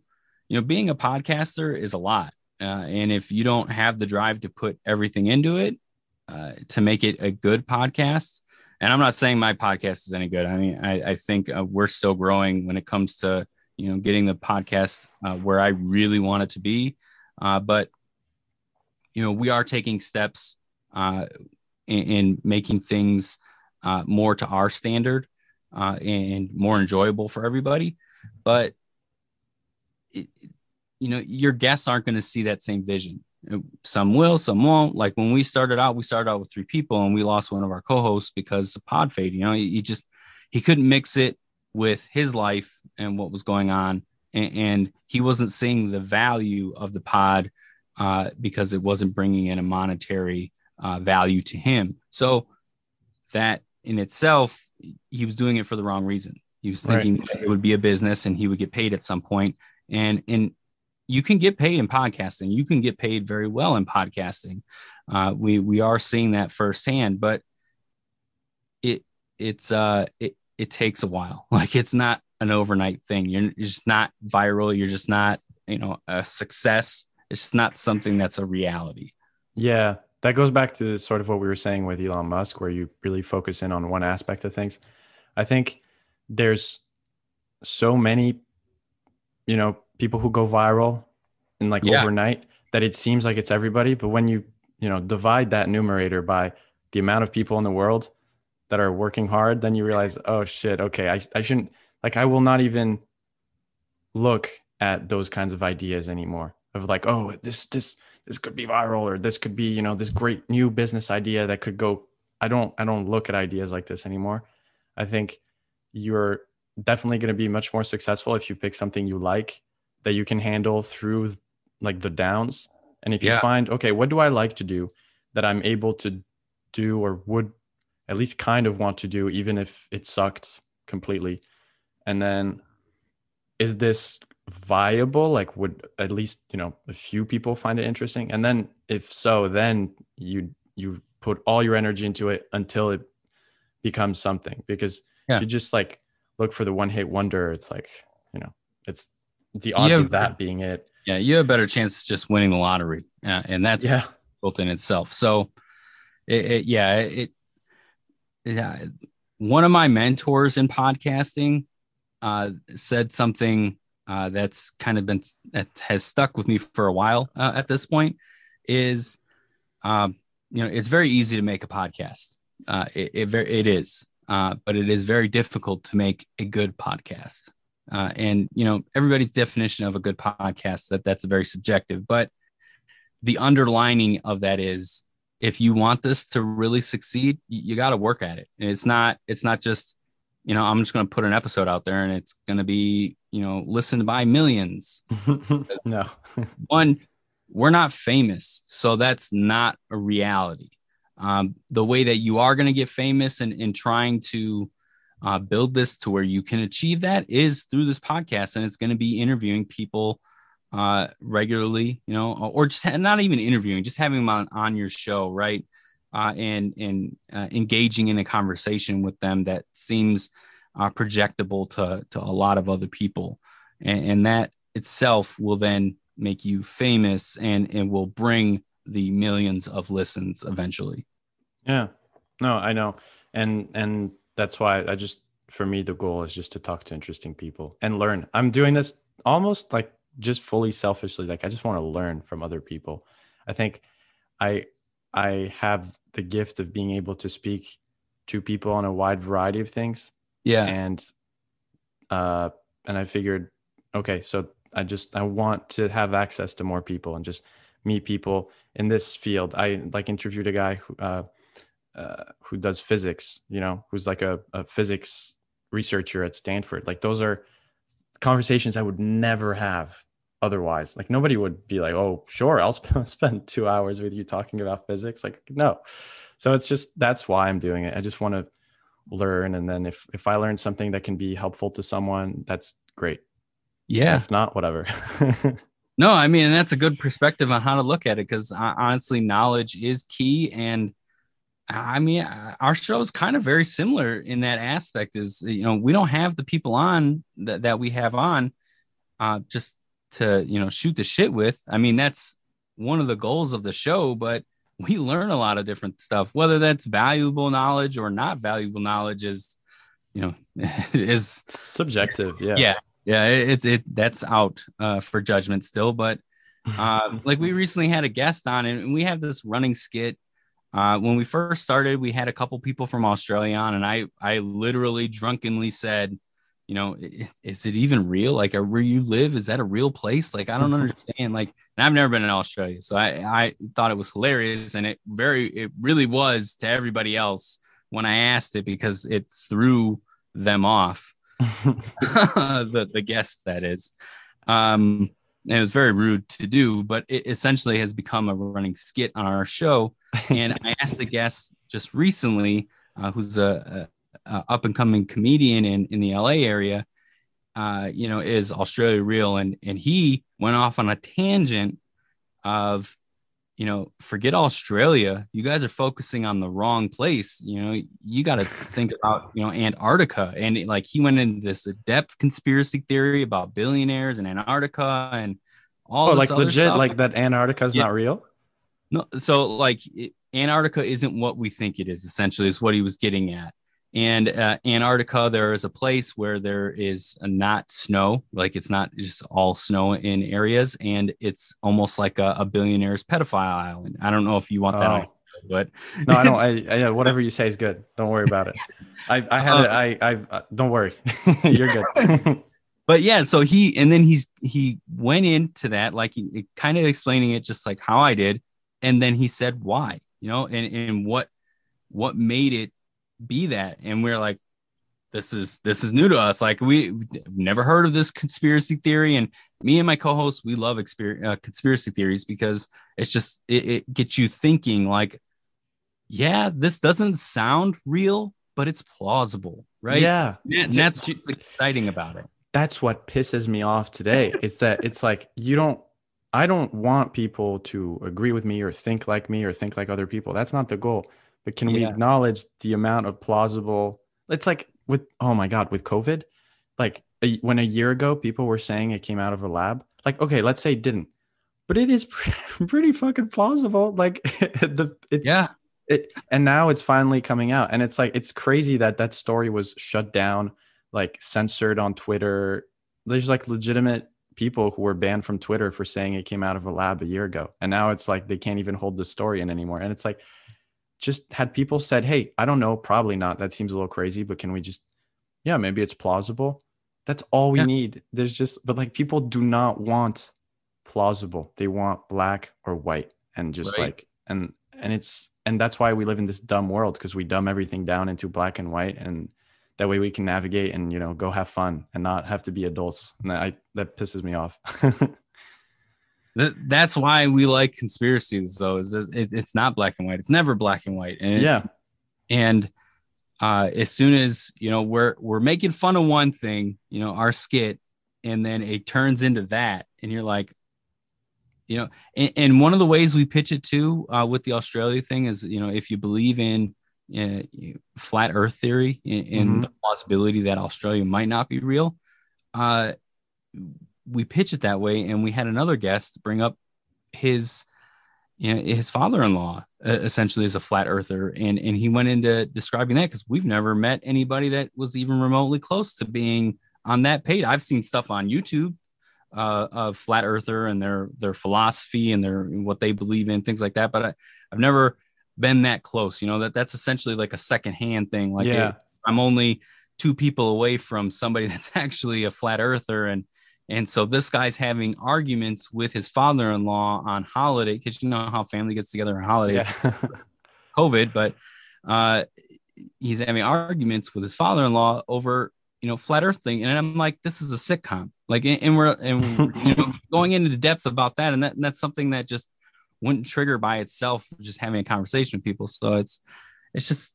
you know, being a podcaster is a lot. Uh, and if you don't have the drive to put everything into it uh, to make it a good podcast, and I'm not saying my podcast is any good. I mean, I, I think uh, we're still growing when it comes to, you know, getting the podcast uh, where I really want it to be, uh, but. You know, we are taking steps uh, in, in making things uh, more to our standard uh, and more enjoyable for everybody. But, it, you know, your guests aren't going to see that same vision. Some will, some won't. Like when we started out, we started out with three people and we lost one of our co-hosts because of pod fade. You know, he, he just he couldn't mix it with his life and what was going on. And, and he wasn't seeing the value of the pod uh, because it wasn't bringing in a monetary uh, value to him. So that in itself, he was doing it for the wrong reason. He was thinking right. that it would be a business and he would get paid at some point. And in you can get paid in podcasting. You can get paid very well in podcasting. Uh, we we are seeing that firsthand, but it it's uh it it takes a while. Like it's not an overnight thing. You're just not viral. You're just not you know a success. It's just not something that's a reality. Yeah, that goes back to sort of what we were saying with Elon Musk, where you really focus in on one aspect of things. I think there's so many, you know. people who go viral and like yeah. overnight that it seems like it's everybody. But when you, you know, divide that numerator by the amount of people in the world that are working hard, then you realize, oh shit, okay, I, I shouldn't, like, I will not even look at those kinds of ideas anymore of like, oh, this, this, this could be viral or this could be, you know, this great new business idea that could go. I don't, I don't look at ideas like this anymore. I think you're definitely going to be much more successful if you pick something you like that you can handle through like the downs. And if yeah. you find, okay, what do I like to do that I'm able to do or would at least kind of want to do, even if it sucked completely? And then is this viable? Like would at least, you know, a few people find it interesting? And then if so, then you, you put all your energy into it until it becomes something, because yeah. if you just like look for the one hit wonder, it's like, you know, it's, the odds have, of that being it. Yeah, you have a better chance of just winning the lottery. Uh, and that's yeah. built in itself. So, it, it, yeah, it, it uh, one of my mentors in podcasting uh, said something uh, that's kind of been, that has stuck with me for a while uh, at this point is, um, you know, it's very easy to make a podcast. Uh, it, it, it is, uh, but it is very difficult to make a good podcast. Uh, and, you know, everybody's definition of a good podcast, that that's very subjective. But the underlining of that is if you want this to really succeed, you, you got to work at it. And it's not it's not just, you know, I'm just going to put an episode out there and it's going to be, you know, listened by millions. No, one, we're not famous. So that's not a reality. Um, the way that you are going to get famous and, and trying to Uh, build this to where you can achieve that is through this podcast. And it's going to be interviewing people uh, regularly, you know, or just ha- not even interviewing, just having them on, on your show. Right. Uh, and, and uh, engaging in a conversation with them that seems uh, projectable to, to a lot of other people. And, and that itself will then make you famous and, and will bring the millions of listens eventually. Yeah, no, I know. And, and, that's why I just, for me, the goal is just to talk to interesting people and learn. I'm doing this almost like just fully selfishly. Like I just want to learn from other people. I think I, I have the gift of being able to speak to people on a wide variety of things. Yeah. And, uh, and I figured, okay, so I just, I want to have access to more people and just meet people in this field. I like interviewed a guy who, uh, Uh, who does physics, you know, who's like a, a physics researcher at Stanford. Like those are conversations I would never have otherwise. Like nobody would be like, oh, sure, I'll sp- spend two hours with you talking about physics. Like, no. So it's just, that's why I'm doing it. I just want to learn. And then if, if I learn something that can be helpful to someone, that's great. Yeah. If not, whatever. No, I mean, that's a good perspective on how to look at it. Cause uh, honestly, knowledge is key. And I mean, our show is kind of very similar in that aspect is, you know, we don't have the people on that, that we have on uh, just to, you know, shoot the shit with. I mean, that's one of the goals of the show, but we learn a lot of different stuff, whether that's valuable knowledge or not valuable knowledge is, you know, is subjective. Yeah. Yeah. Yeah. It's, it, it, that's out uh, for judgment still. But uh, like we recently had a guest on and we have this running skit. Uh, when we first started, we had a couple people from Australia on, and I, I literally drunkenly said, you know, is, is it even real? Like, are, where you live, is that a real place? Like, I don't understand. Like, and I've never been in Australia, so I, I thought it was hilarious, and it very, it really was to everybody else when I asked it because it threw them off, the the guest that is. Um, And it was very rude to do, but it essentially has become a running skit on our show. And I asked a guest just recently, uh, who's a, a, a up and coming comedian in, in the L A area, uh, you know, is Australia real? And, and he went off on a tangent of, you know, forget Australia. You guys are focusing on the wrong place. You know, you got to think about, you know, Antarctica. And it, like, he went into this depth conspiracy theory about billionaires and Antarctica and all oh, this like other legit, stuff. Like that Antarctica is yeah. not real. No. So like it, Antarctica isn't what we think it is, essentially, is what he was getting at. And uh, Antarctica, there is a place where there is not snow, like it's not just all snow in areas, and it's almost like a, a billionaire's pedophile island. I don't know if you want that, oh. on, but no, I don't. I, I, whatever you say is good. Don't worry about it. I, I had. Uh, I, I. I. Don't worry. You're good. But yeah, so he and then he's he went into that, like he, kind of explaining it just like how I did, and then he said why, you know, and and what what made it be that. And we're like, this is this is new to us, like we never heard of this conspiracy theory. And me and my co-hosts, we love experience, uh, conspiracy theories, because it's just it, it gets you thinking, like, yeah, this doesn't sound real, but it's plausible, right? Yeah, and that's what's exciting about it. That's what pisses me off today. It's that it's like, you don't I don't want people to agree with me or think like me or think like other people. That's not the goal. But can yeah. we acknowledge the amount of plausible? It's like with, oh my God, with COVID, like a, when a year ago, people were saying it came out of a lab, like, okay, let's say it didn't, but it is pretty, pretty fucking plausible. Like the, it, yeah. It, and now it's finally coming out. And it's like, it's crazy that that story was shut down, like censored on Twitter. There's like legitimate people who were banned from Twitter for saying it came out of a lab a year ago. And now it's like, they can't even hold the story in anymore. And it's like, just had people said, hey, I don't know, probably not. That seems a little crazy, but can we just, yeah, maybe it's plausible. That's all we yeah. need. There's just, but like people do not want plausible. They want black or white. And just right. like, and, and it's, and that's why we live in this dumb world, because we dumb everything down into black and white. And that way we can navigate and, you know, go have fun and not have to be adults. And that, I, that pisses me off. That's why we like conspiracies, though, is it's not black and white. It's never black and white. And yeah. And uh, as soon as, you know, we're we're making fun of one thing, you know, our skit, and then it turns into that. And you're like, you know, and, and one of the ways we pitch it too uh, with the Australia thing is, you know, if you believe in uh, flat earth theory and mm-hmm. the possibility that Australia might not be real, uh we pitch it that way. And we had another guest bring up his, you know, his father-in-law uh, essentially is a flat earther. And, and he went into describing that, because we've never met anybody that was even remotely close to being on that page. I've seen stuff on YouTube uh, of flat earther and their, their philosophy and their, what they believe in, things like that. But I, I've never been that close, you know, that that's essentially like a secondhand thing. Like yeah. hey, I'm only two people away from somebody that's actually a flat earther. And, And so this guy's having arguments with his father-in-law on holiday, because you know how family gets together on holidays, yeah. COVID, but uh, he's having arguments with his father-in-law over, you know, flat earth thing. And I'm like, this is a sitcom. Like, and we're, and we're you know, going into depth about that. And that, and that's something that just wouldn't trigger by itself, just having a conversation with people. So it's, it's just,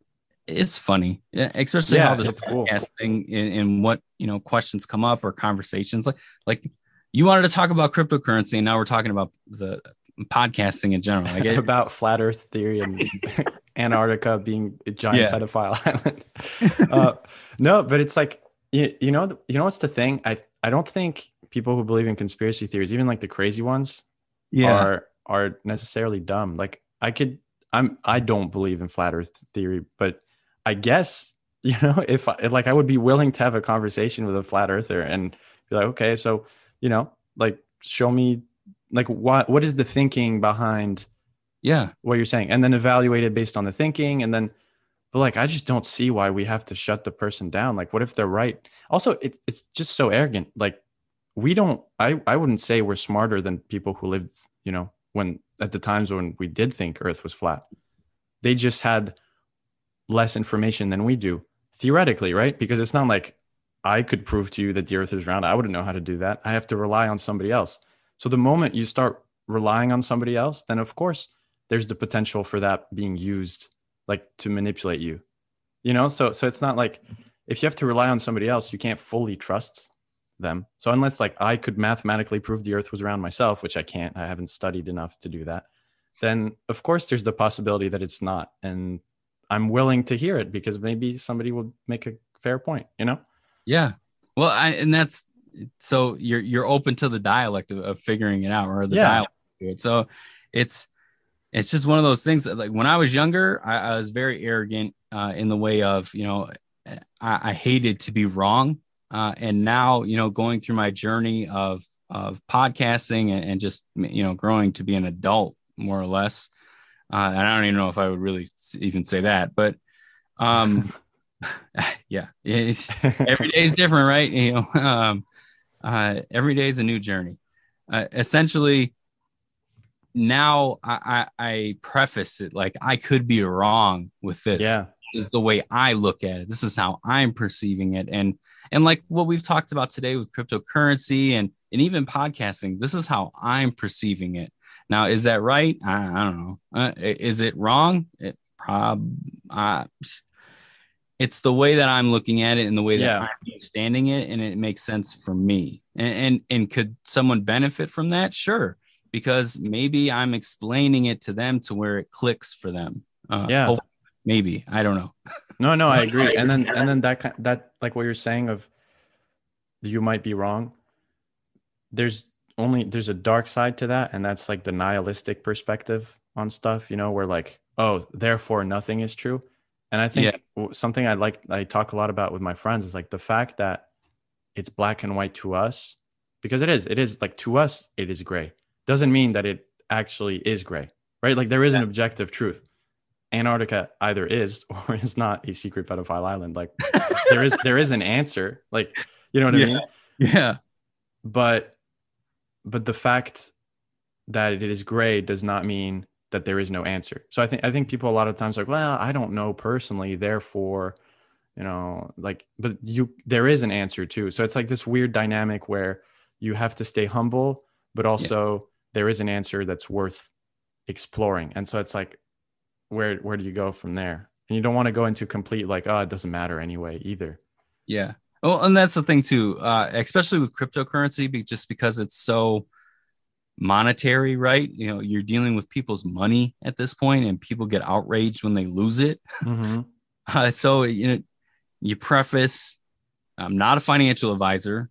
it's funny, especially yeah, how this podcast thing and, and what, you know, questions come up or conversations like, like you wanted to talk about cryptocurrency and now we're talking about the podcasting in general. Like it, about flat earth theory and Antarctica being a giant yeah. pedophile island. Uh, no, but it's like, you, you know, you know, what's the thing? I, I don't think people who believe in conspiracy theories, even like the crazy ones yeah. are, are necessarily dumb. Like I could, I'm, I don't believe in flat earth theory, but I guess, you know, if I, like I would be willing to have a conversation with a flat earther and be like, okay, so, you know, like show me like what, what is the thinking behind yeah, what you're saying, and then evaluate it based on the thinking. And then, but like, I just don't see why we have to shut the person down. Like, what if they're right? Also, it, it's just so arrogant. Like we don't, I, I wouldn't say we're smarter than people who lived, you know, when at the times when we did think Earth was flat. They just had less information than we do theoretically, right? Because it's not like I could prove to you that the earth is round. I wouldn't know how to do that. I have to rely on somebody else. So the moment you start relying on somebody else, then of course there's the potential for that being used like to manipulate you, you know? So, so it's not like if you have to rely on somebody else, you can't fully trust them. So unless like I could mathematically prove the earth was round myself, which I can't, I haven't studied enough to do that, then of course there's the possibility that it's not. And I'm willing to hear it because maybe somebody will make a fair point, you know? Yeah. Well, I, and that's, so you're, you're open to the dialect of, of figuring it out, or the yeah. dialect to it. So it's, it's just one of those things that, like, when I was younger, I, I was very arrogant uh, in the way of, you know, I, I hated to be wrong. Uh, and now, you know, going through my journey of, of podcasting and, and just, you know, growing to be an adult more or less. Uh, and I don't even know if I would really even say that, but um, yeah, it's, every day is different, right? You know, um, uh, every day is a new journey. Uh, essentially, now I, I, I preface it like I could be wrong with this. Yeah, this is the way I look at it. This is how I'm perceiving it, and and like what we've talked about today with cryptocurrency and and even podcasting, this is how I'm perceiving it. Now, is that right? I, I don't know. Uh, is it wrong? It prob. Uh, it's the way that I'm looking at it and the way that yeah. I'm understanding it, and it makes sense for me. And, and and could someone benefit from that? Sure, because maybe I'm explaining it to them to where it clicks for them. Uh, yeah, hopefully. Maybe I don't know. No, no, I agree. And then and then that that like what you're saying of you might be wrong. There's. Only there's a dark side to that. And that's like the nihilistic perspective on stuff, you know, where like, oh, therefore nothing is true. And I think yeah. something I like, I talk a lot about with my friends is like the fact that it's black and white to us, because it is, it is like to us, it is gray. Doesn't mean that it actually is gray, right? Like there is yeah. an objective truth. Antarctica either is, or is not a secret pedophile island. Like there is, there is an answer. Like, you know what I yeah. mean? Yeah. But But the fact that it is gray does not mean that there is no answer. So I think I think people a lot of times are like, well, I don't know personally, therefore, you know, like, but you there is an answer too. So it's like this weird dynamic where you have to stay humble, but also yeah. there is an answer that's worth exploring. And so it's like, where where do you go from there? And you don't want to go into complete like, oh, it doesn't matter anyway either. Yeah. Well, and that's the thing too, uh, especially with cryptocurrency, be, just because it's so monetary, right? You know, you're dealing with people's money at this point, and people get outraged when they lose it. Mm-hmm. uh, so you know, you preface, I'm not a financial advisor.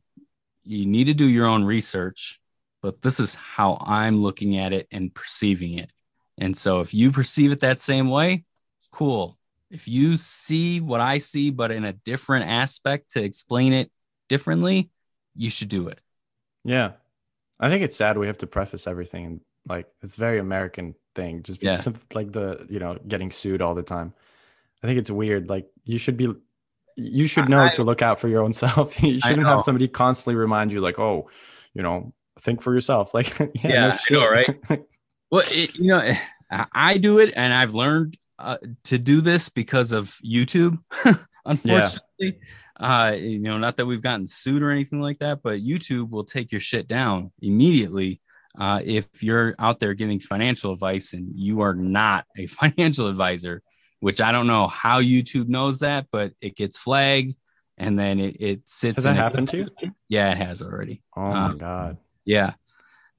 You need to do your own research, but this is how I'm looking at it and perceiving it. And so if you perceive it that same way, cool. If you see what I see, but in a different aspect to explain it differently, you should do it. Yeah. I think it's sad we have to preface everything. Like, it's a very American thing, just because yeah. of, like, the, you know, getting sued all the time. I think it's weird. Like, you should be, you should know I, to look out for your own self. You shouldn't have somebody constantly remind you, like, oh, you know, think for yourself. Like, yeah, yeah no shit. I know, right? Well, it, you know, I do it, and I've learned Uh, to do this because of YouTube, unfortunately. Yeah. Uh, you know, not that we've gotten sued or anything like that, but YouTube will take your shit down immediately uh, if you're out there giving financial advice and you are not a financial advisor, which I don't know how YouTube knows that, but it gets flagged and then it, it sits. Has that happened to you? Yeah, it has already. Oh um, my God. Yeah.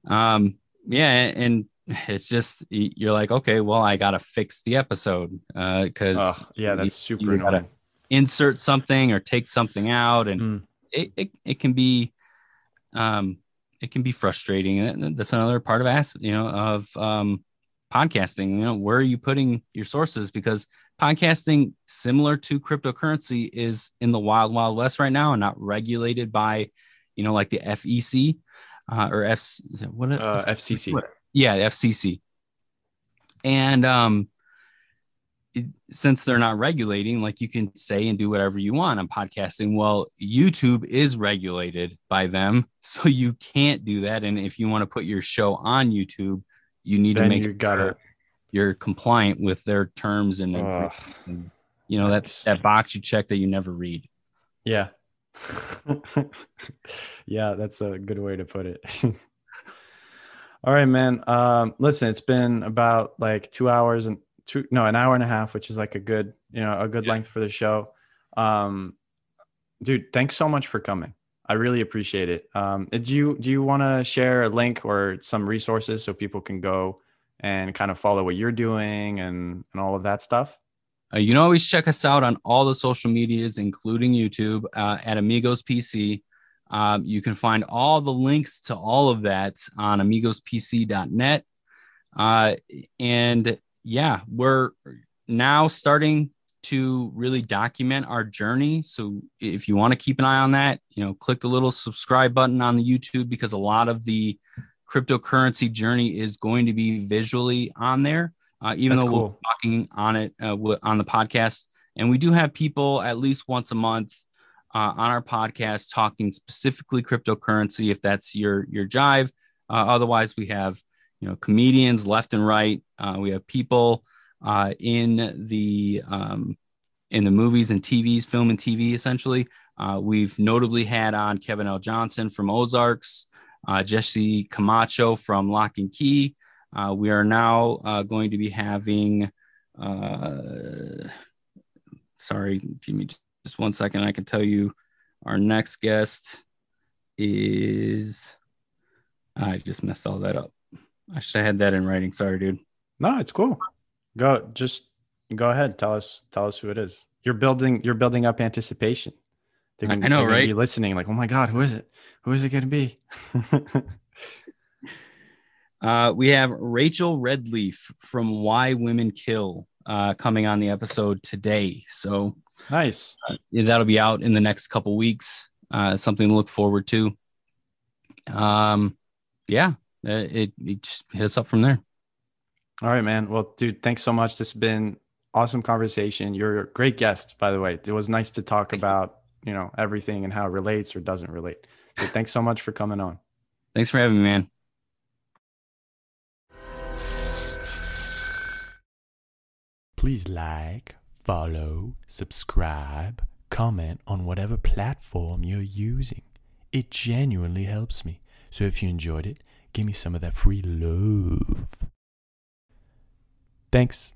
Um, yeah. And, and it's just, you're like, okay, well, I got to fix the episode because uh, oh, yeah, that's you, super you annoying. Insert something or take something out. And mm. it, it, it can be, um, it can be frustrating. And that's another part of, you know, of um, podcasting, you know, where are you putting your sources? Because podcasting, similar to cryptocurrency, is in the wild, wild west right now and not regulated by, you know, like the F E C uh, or F what uh, F C C. What? Yeah, the F C C. And um, it, since they're not regulating, like you can say and do whatever you want on podcasting. Well, YouTube is regulated by them, so you can't do that. And if you want to put your show on YouTube, you need then to make you gotta, sure you're compliant with their terms and, uh, and you know, that, that box you check that you never read. Yeah. Yeah, that's a good way to put it. All right, man. Um, listen, it's been about like two hours and two, no, an hour and a half, which is like a good, you know, a good yeah. length for the show. Um, dude, thanks so much for coming. I really appreciate it. Um, do you, do you want to share a link or some resources so people can go and kind of follow what you're doing and, and all of that stuff? Uh, you can always check us out on all the social medias, including YouTube, uh, at Amigos P C. Um, you can find all the links to all of that on amigos p c dot net. Uh, and yeah, we're now starting to really document our journey. So if you want to keep an eye on that, you know, click the little subscribe button on the YouTube, because a lot of the cryptocurrency journey is going to be visually on there, uh, even That's though cool. we'll be talking on it uh, on the podcast. And we do have people at least once a month Uh, on our podcast talking specifically cryptocurrency, if that's your your jive. Uh, otherwise, we have, you know, comedians left and right. Uh, we have people uh, in the um, in the movies and T Vs, film and T V, essentially. Uh, we've notably had on Kevin L. Johnson from Ozarks, uh, Jesse Camacho from Lock and Key. Uh, we are now uh, going to be having. Uh, sorry, give me. Just one second. I can tell you our next guest is, I just messed all that up. I should have had that in writing. Sorry, dude. No, it's cool. Go, just go ahead. Tell us, tell us who it is. You're building, you're building up anticipation. They're gonna, I know, they're right? Be listening like, oh my God, who is it? Who is it going to be? uh, we have Rachel Redleaf from Why Women Kill uh, coming on the episode today. So nice. Uh, that'll be out in the next couple weeks. Uh, something to look forward to. Um, yeah, it, it just hit us up from there. All right, man. Well, dude, thanks so much. This has been awesome conversation. You're a great guest, by the way. It was nice to talk Thank about, you know, everything and how it relates or doesn't relate. So thanks so much for coming on. Thanks for having me, man. Please like, follow, subscribe, comment on whatever platform you're using. It genuinely helps me. So if you enjoyed it, give me some of that free love. Thanks.